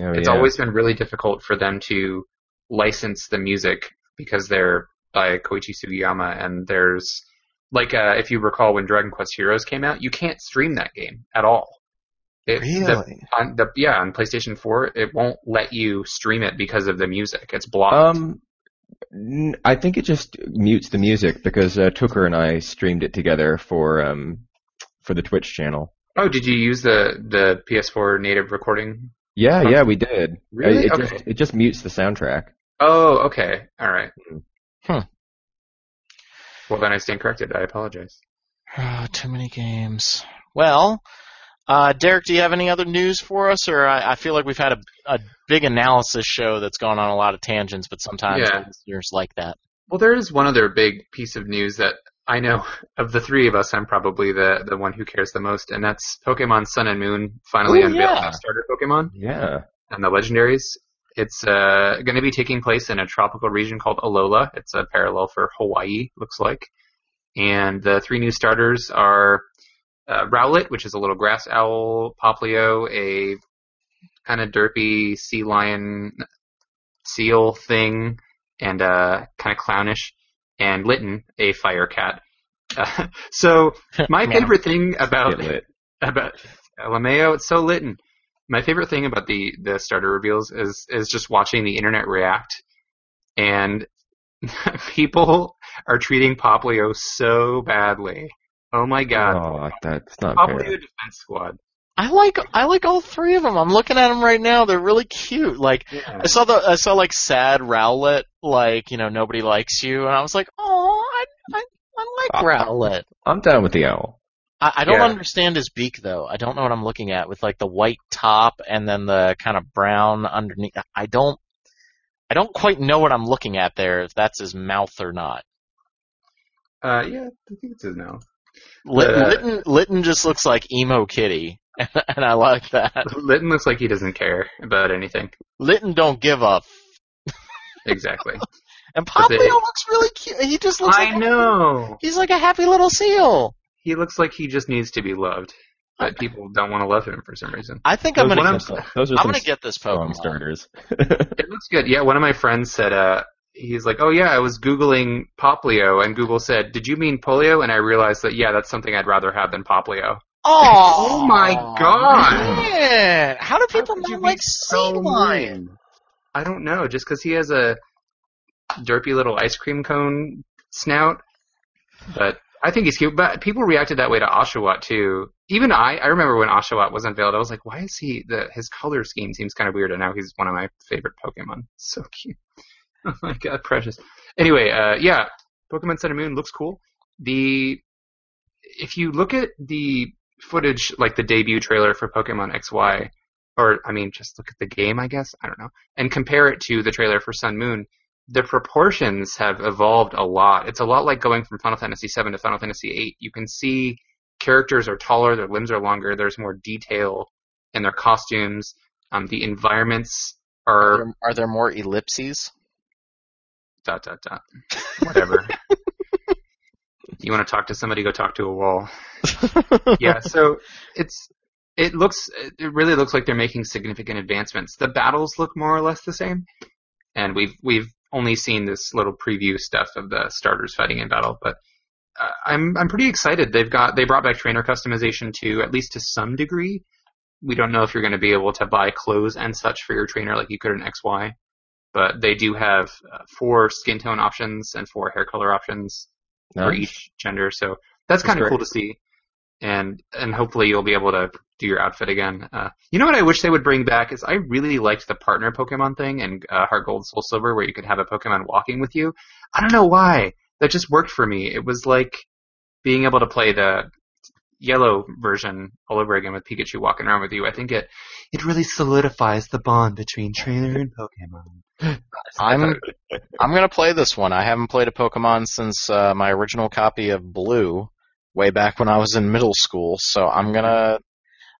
Oh, it's yeah. always been really difficult for them to license the music because they're by Koichi Sugiyama, and there's... Like, uh, if you recall, when Dragon Quest Heroes came out, you can't stream that game at all. It, really? The, on the, yeah, on PlayStation four, it won't let you stream it because of the music. It's blocked. Um, I think it just mutes the music because uh, Tooker and I streamed it together for um for the Twitch channel. Oh, did you use the the P S four native recording? Yeah, huh? yeah, we did. Really? It, it, okay. just, it just mutes the soundtrack. Oh, okay. All right. Huh. Well, then I stand corrected. I apologize. Oh, too many games. Well, uh, Derek, do you have any other news for us? Or I, I feel like we've had a, a big analysis show that's gone on a lot of tangents, but sometimes yeah. listeners like that. Well, there is one other big piece of news that I know of the three of us, I'm probably the, the one who cares the most, and that's Pokemon Sun and Moon finally Ooh, unveiled yeah. starter Pokemon. Yeah. And the legendaries. It's uh, going to be taking place in a tropical region called Alola. It's a parallel for Hawaii, looks like. And the three new starters are uh, Rowlet, which is a little grass owl, Popplio, a kind of derpy sea lion seal thing, and uh, kind of clownish, and Litten, a fire cat. Uh, so my favorite thing about... about LMAO, it's so Litten. My favorite thing about the, the starter reveals is, is just watching the internet react, and people are treating Popplio so badly. Oh my god! Oh, that's not Popplio fair. Defense Squad. I like I like all three of them. I'm looking at them right now. They're really cute. Like yeah. I saw the I saw like sad Rowlet, like you know nobody likes you, and I was like, oh, I I, I like Rowlet. I'm down with the owl. I don't yeah. understand his beak, though. I don't know what I'm looking at with, like, the white top and then the kind of brown underneath. I don't I don't quite know what I'm looking at there, if that's his mouth or not. Uh, yeah, I think it's his mouth. Litten, uh, Litten, Litten just looks like emo kitty, and I like that. Litten looks like he doesn't care about anything. Litten don't give up. Exactly. And Popplio looks really cute. He just looks I like... I know! He's like a happy little seal. He looks like he just needs to be loved, but people don't want to love him for some reason. I think those, I'm going to get those. Are I'm going to get this Pokemon starters. It looks good. Yeah, one of my friends said, uh, he's like, "Oh yeah, I was Googling Popplio, and Google said, did you mean polio?" And I realized that yeah, that's something I'd rather have than Popplio. Oh, oh my god! Man. How do people How not like so sea lion? I don't know. Just because he has a derpy little ice cream cone snout, but. I think he's cute, but people reacted that way to Oshawott, too. Even I, I remember when Oshawott was unveiled, I was like, why is he, the, his color scheme seems kind of weird, and now he's one of my favorite Pokemon. So cute. Oh my god, precious. Anyway, uh, yeah, Pokemon Sun and Moon looks cool. The, if you look at the footage, like the debut trailer for Pokemon X Y, or, I mean, just look at the game, I guess, I don't know, and compare it to the trailer for Sun Moon, the proportions have evolved a lot. It's a lot like going from Final Fantasy seven to Final Fantasy eight. You can see characters are taller, their limbs are longer, there's more detail in their costumes. Um, the environments are... Are there, are there more ellipses? Dot, dot, dot. Whatever. You want to talk to somebody, go talk to a wall. Yeah, so it's... It looks... It really looks like they're making significant advancements. The battles look more or less the same. And we've we've... only seen this little preview stuff of the starters fighting in battle, but uh, I'm I'm pretty excited. They've got they brought back trainer customization to at least to some degree. We don't know if you're going to be able to buy clothes and such for your trainer like you could in X Y, but they do have uh, four skin tone options and four hair color options nice. For each gender. So that's, that's kind of cool to see, and and hopefully you'll be able to do your outfit again. Uh, you know what I wish they would bring back is I really liked the partner Pokemon thing in uh, Heart Gold, Soul Silver, where you could have a Pokemon walking with you. I don't know why. That just worked for me. It was like being able to play the yellow version all over again with Pikachu walking around with you. I think it, it really solidifies the bond between trainer and Pokemon. I'm I'm going to play this one. I haven't played a Pokemon since uh, my original copy of Blue way back when I was in middle school, so I'm going to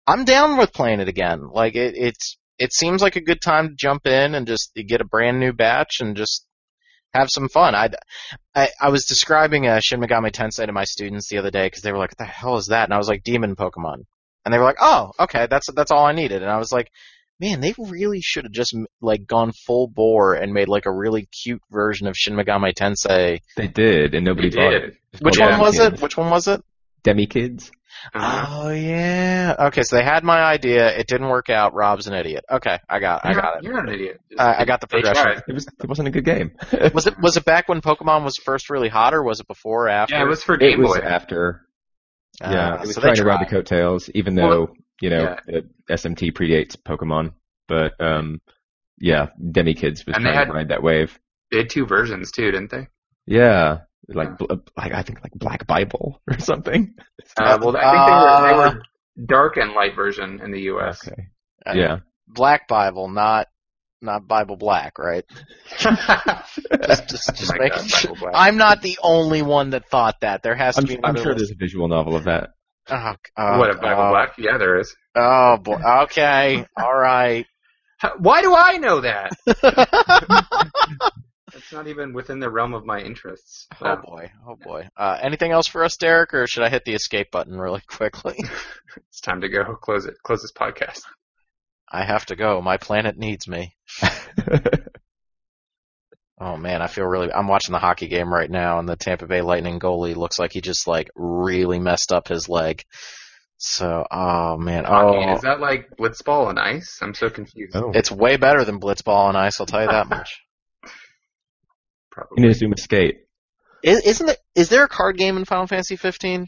I'm down with playing it again. Like it, it's, it seems like a good time to jump in and just get a brand new batch and just have some fun. I'd, I, I was describing uh, Shin Megami Tensei to my students the other day because they were like, "What the hell is that?" And I was like, "Demon Pokemon." And they were like, "Oh, okay, that's that's all I needed." And I was like, "Man, they really should have just like gone full bore and made like a really cute version of Shin Megami Tensei." They did, and nobody bought it. Which one was it? Which one was it? Demi Kids. Uh-huh. Oh yeah. Okay, so they had my idea. It didn't work out. Rob's an idiot. Okay, I got, I got it. You're not an idiot. I, I got the progression. It was, it wasn't a good game. was it? Was it back when Pokemon was first really hot, or was it before or after? Yeah, it was for Game Boy. It was after. Uh, yeah, it was so trying to rob the coattails, even though well, you know yeah. S M T predates Pokemon. But um, yeah, Demikids was and trying they had, to ride that wave. They had two versions too, didn't they? Yeah. Like, like I think like Black Bible or something. Uh, well, I think they were, they were dark and light version in the U S. Okay. I yeah, mean, Black Bible, not not Bible Black, right? just, just, just oh making God, sure. Black. I'm not the only one that thought that. There has to I'm, be. I'm sure list. There's a visual novel of that. Oh, oh, what a Bible oh. Black? Yeah, there is. Oh boy. Okay. All right. Why do I know that? It's not even within the realm of my interests. So. Oh, boy. Oh, boy. Uh, anything else for us, Derek, or should I hit the escape button really quickly? It's time to go. Close it. Close this podcast. I have to go. My planet needs me. Oh, man, I feel really – I'm watching the hockey game right now, and the Tampa Bay Lightning goalie looks like he just, like, really messed up his leg. So, oh, man. Hockey, oh. Is that like blitzball and ice? I'm so confused. Oh. It's way better than blitzball and ice, I'll tell you that much. Probably. You need to assume it's skate. Is, isn't it, is there a card game in Final Fantasy fifteen?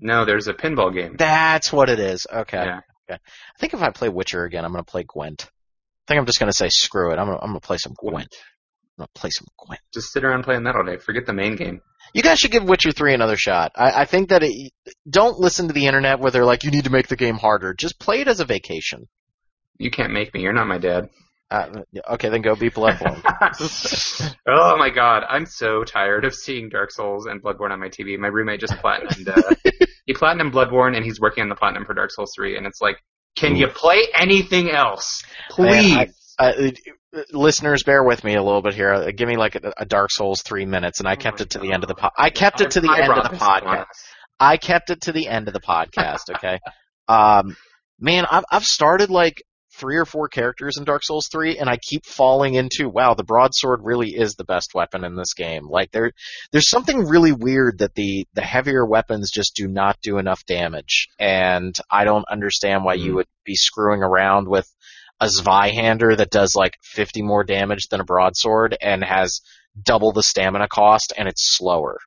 No, there's a pinball game. That's what it is. Okay. Yeah. Okay. I think if I play Witcher again, I'm going to play Gwent. I think I'm just going to say screw it. I'm going I'm to play some Gwent. I'm going to play some Gwent. Just sit around playing that all day. Forget the main game. You guys should give Witcher three another shot. I, I think that it, don't listen to the internet where they're like, you need to make the game harder. Just play it as a vacation. You can't make me. You're not my dad. Uh, okay, then go beat Bloodborne. Oh my God, I'm so tired of seeing Dark Souls and Bloodborne on my T V. My roommate just platinumed. Uh, he platinumed Bloodborne, and he's working on the platinum for Dark Souls three. And it's like, can Ooh. you play anything else, please? Man, I, I, listeners, bear with me a little bit here. Give me like a, a Dark Souls three minutes, and I kept oh it to God. the end of the po- I kept it to the I, end I of the podcast. I kept it to the end of the podcast. Okay, um, man, I've, I've started like. three or four characters in Dark Souls three, and I keep falling into, wow, the broadsword really is the best weapon in this game. Like, there, there's something really weird that the, the heavier weapons just do not do enough damage, and I don't understand why mm. you would be screwing around with a Zweihander that does, like, fifty more damage than a broadsword and has double the stamina cost, and it's slower.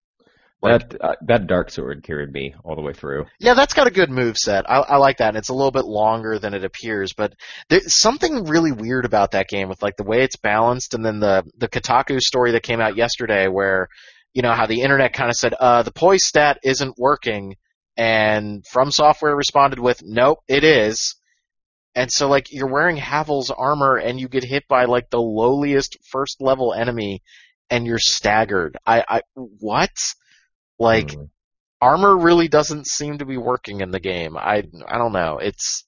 Like, that uh, that dark sword carried me all the way through. Yeah, that's got a good moveset. I, I like that, and it's a little bit longer than it appears, but there's something really weird about that game with like the way it's balanced, and then the, the Kotaku story that came out yesterday where, you know, how the internet kind of said, uh, the poise stat isn't working, and From Software responded with, nope, it is. And so, like, you're wearing Havel's armor, and you get hit by, like, the lowliest first-level enemy, and you're staggered. I, I what? Like, armor really doesn't seem to be working in the game. I, I don't know. It's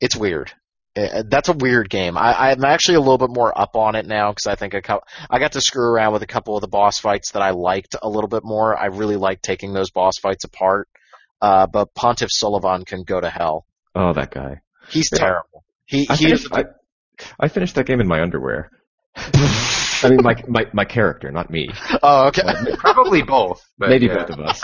it's weird. It, that's a weird game. I, I'm actually a little bit more up on it now because I think a co- I got to screw around with a couple of the boss fights that I liked a little bit more. I really like taking those boss fights apart. Uh, but Pontiff Sullivan can go to hell. Oh, that guy. He's yeah. terrible. He I, he finished, I, I finished that game in my underwear. I mean, my, my my character, not me. Oh, okay. Well, probably both. But maybe yeah. both of us.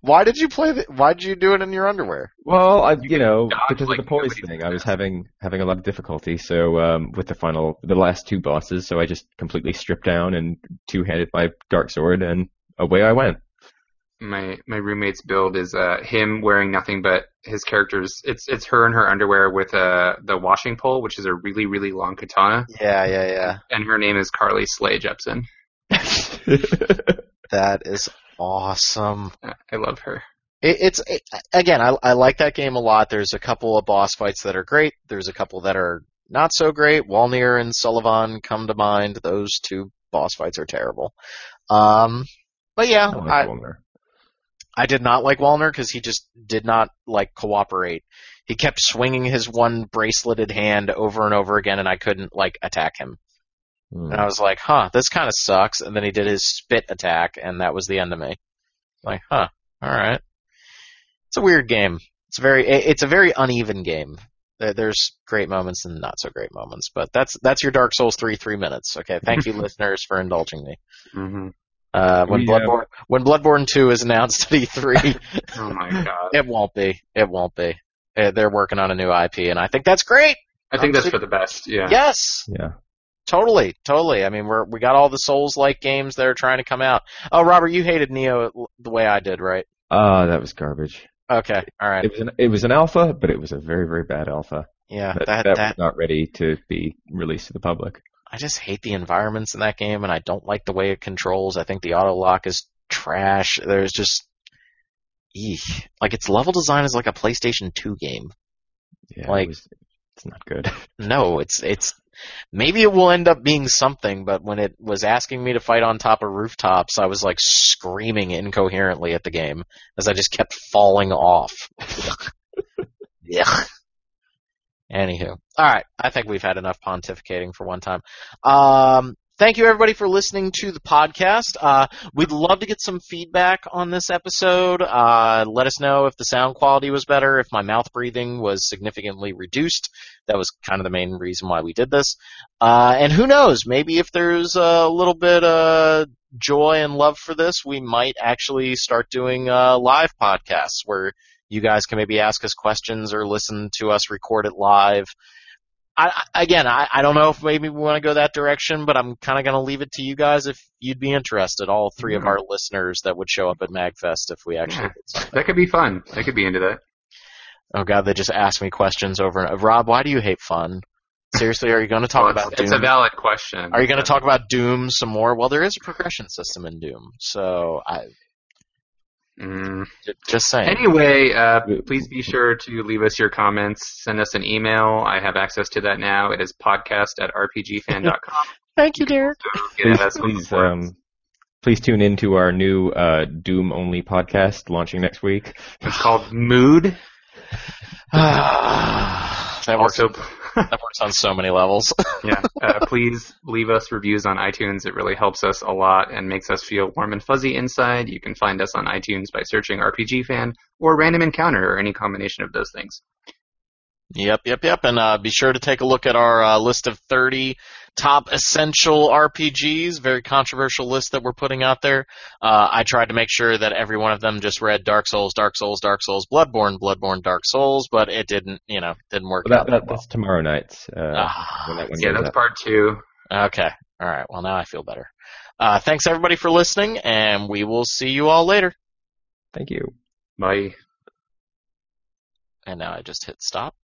Why did you play? The, why did you do it in your underwear? Well, I you know God, because like, of the poise thing, I was having having a lot of difficulty. So um, with the final, the last two bosses, so I just completely stripped down and two-handed my dark sword, and away I went. My my roommate's build is uh, him wearing nothing but his character's. It's it's her in her underwear with uh, the washing pole, which is a really really long katana. Yeah, yeah, yeah. And her name is Carly Slay Jepsen. That is awesome. I love her. It, it's it, again, I I like that game a lot. There's a couple of boss fights that are great. There's a couple that are not so great. Walnir and Sullivan come to mind. Those two boss fights are terrible. Um, but yeah, I. Like I Walnir. I did not like Walner because he just did not, like, cooperate. He kept swinging his one braceleted hand over and over again, and I couldn't, like, attack him. Mm. And I was like, huh, this kind of sucks. And then he did his spit attack, and that was the end of me. Like, huh, all right. It's a weird game. It's very, it's a very uneven game. There's great moments and not so great moments. But that's that's your Dark Souls three three minutes. Okay, thank you, listeners, for indulging me. Mm-hmm. Uh, when Bloodborne have... when Bloodborne two is announced at E three, oh my god, it won't be. It won't be. They're working on a new I P, and I think that's great. I think Obviously. that's for the best. Yeah. Yes. Yeah. Totally, totally. I mean, we're we got all the Souls-like games that are trying to come out. Oh, Robert, you hated Neo the way I did, right? Uh, that was garbage. Okay, all right. It was an, it was an alpha, but it was a very, very bad alpha. Yeah, that, that, that, that was not ready to be released to the public. I just hate the environments in that game, and I don't like the way it controls. I think the auto-lock is trash. There's just... Eek. Like, its level design is like a PlayStation two game. Yeah, like, it was, it's not good. No, it's it's... Maybe it will end up being something, but when it was asking me to fight on top of rooftops, I was like screaming incoherently at the game as I just kept falling off. Yeah. Anywho. Alright, I think we've had enough pontificating for one time. Um, thank you everybody for listening to the podcast. Uh, we'd love to get some feedback on this episode. Uh, let us know if the sound quality was better, if my mouth breathing was significantly reduced. That was kind of the main reason why we did this. Uh, and who knows, maybe if there's a little bit of joy and love for this, we might actually start doing uh, live podcasts where you guys can maybe ask us questions or listen to us record it live. I, again, I, I don't know if maybe we want to go that direction, but I'm kind of going to leave it to you guys if you'd be interested, all three mm-hmm. of our listeners that would show up at MagFest if we actually yeah, did something. That could be fun. I could be into that. Oh, God, they just asked me questions over and over. Rob, why do you hate fun? Seriously, are you going to talk well, about it's Doom? It's a valid question. Are you going to talk about Doom some more? Well, there is a progression system in Doom, so I mm. just saying. Anyway, uh, please be sure to leave us your comments. Send us an email. I have access to that now. It is podcast at r p g fan dot com. Thank you, Derek. Please, um, please tune in to our new uh, Doom-only podcast launching next week. It's called Mood. Uh, that works. Also, that works on so many levels. Yeah. Uh, please leave us reviews on iTunes. It really helps us a lot and makes us feel warm and fuzzy inside. You can find us on iTunes by searching R P G Fan or Random Encounter or any combination of those things. Yep, yep, yep. And uh, be sure to take a look at our uh, list of thirty top essential R P Gs, very controversial list that we're putting out there. Uh, I tried to make sure that every one of them just read Dark Souls, Dark Souls, Dark Souls, Bloodborne, Bloodborne, Dark Souls, but it didn't, you know, didn't work well, that, out that, that well. That's tomorrow night. Uh, uh, that yeah, that's up. Part two. Okay. All right. Well, now I feel better. Uh, thanks, everybody, for listening, and we will see you all later. Thank you. Bye. And now I just hit stop.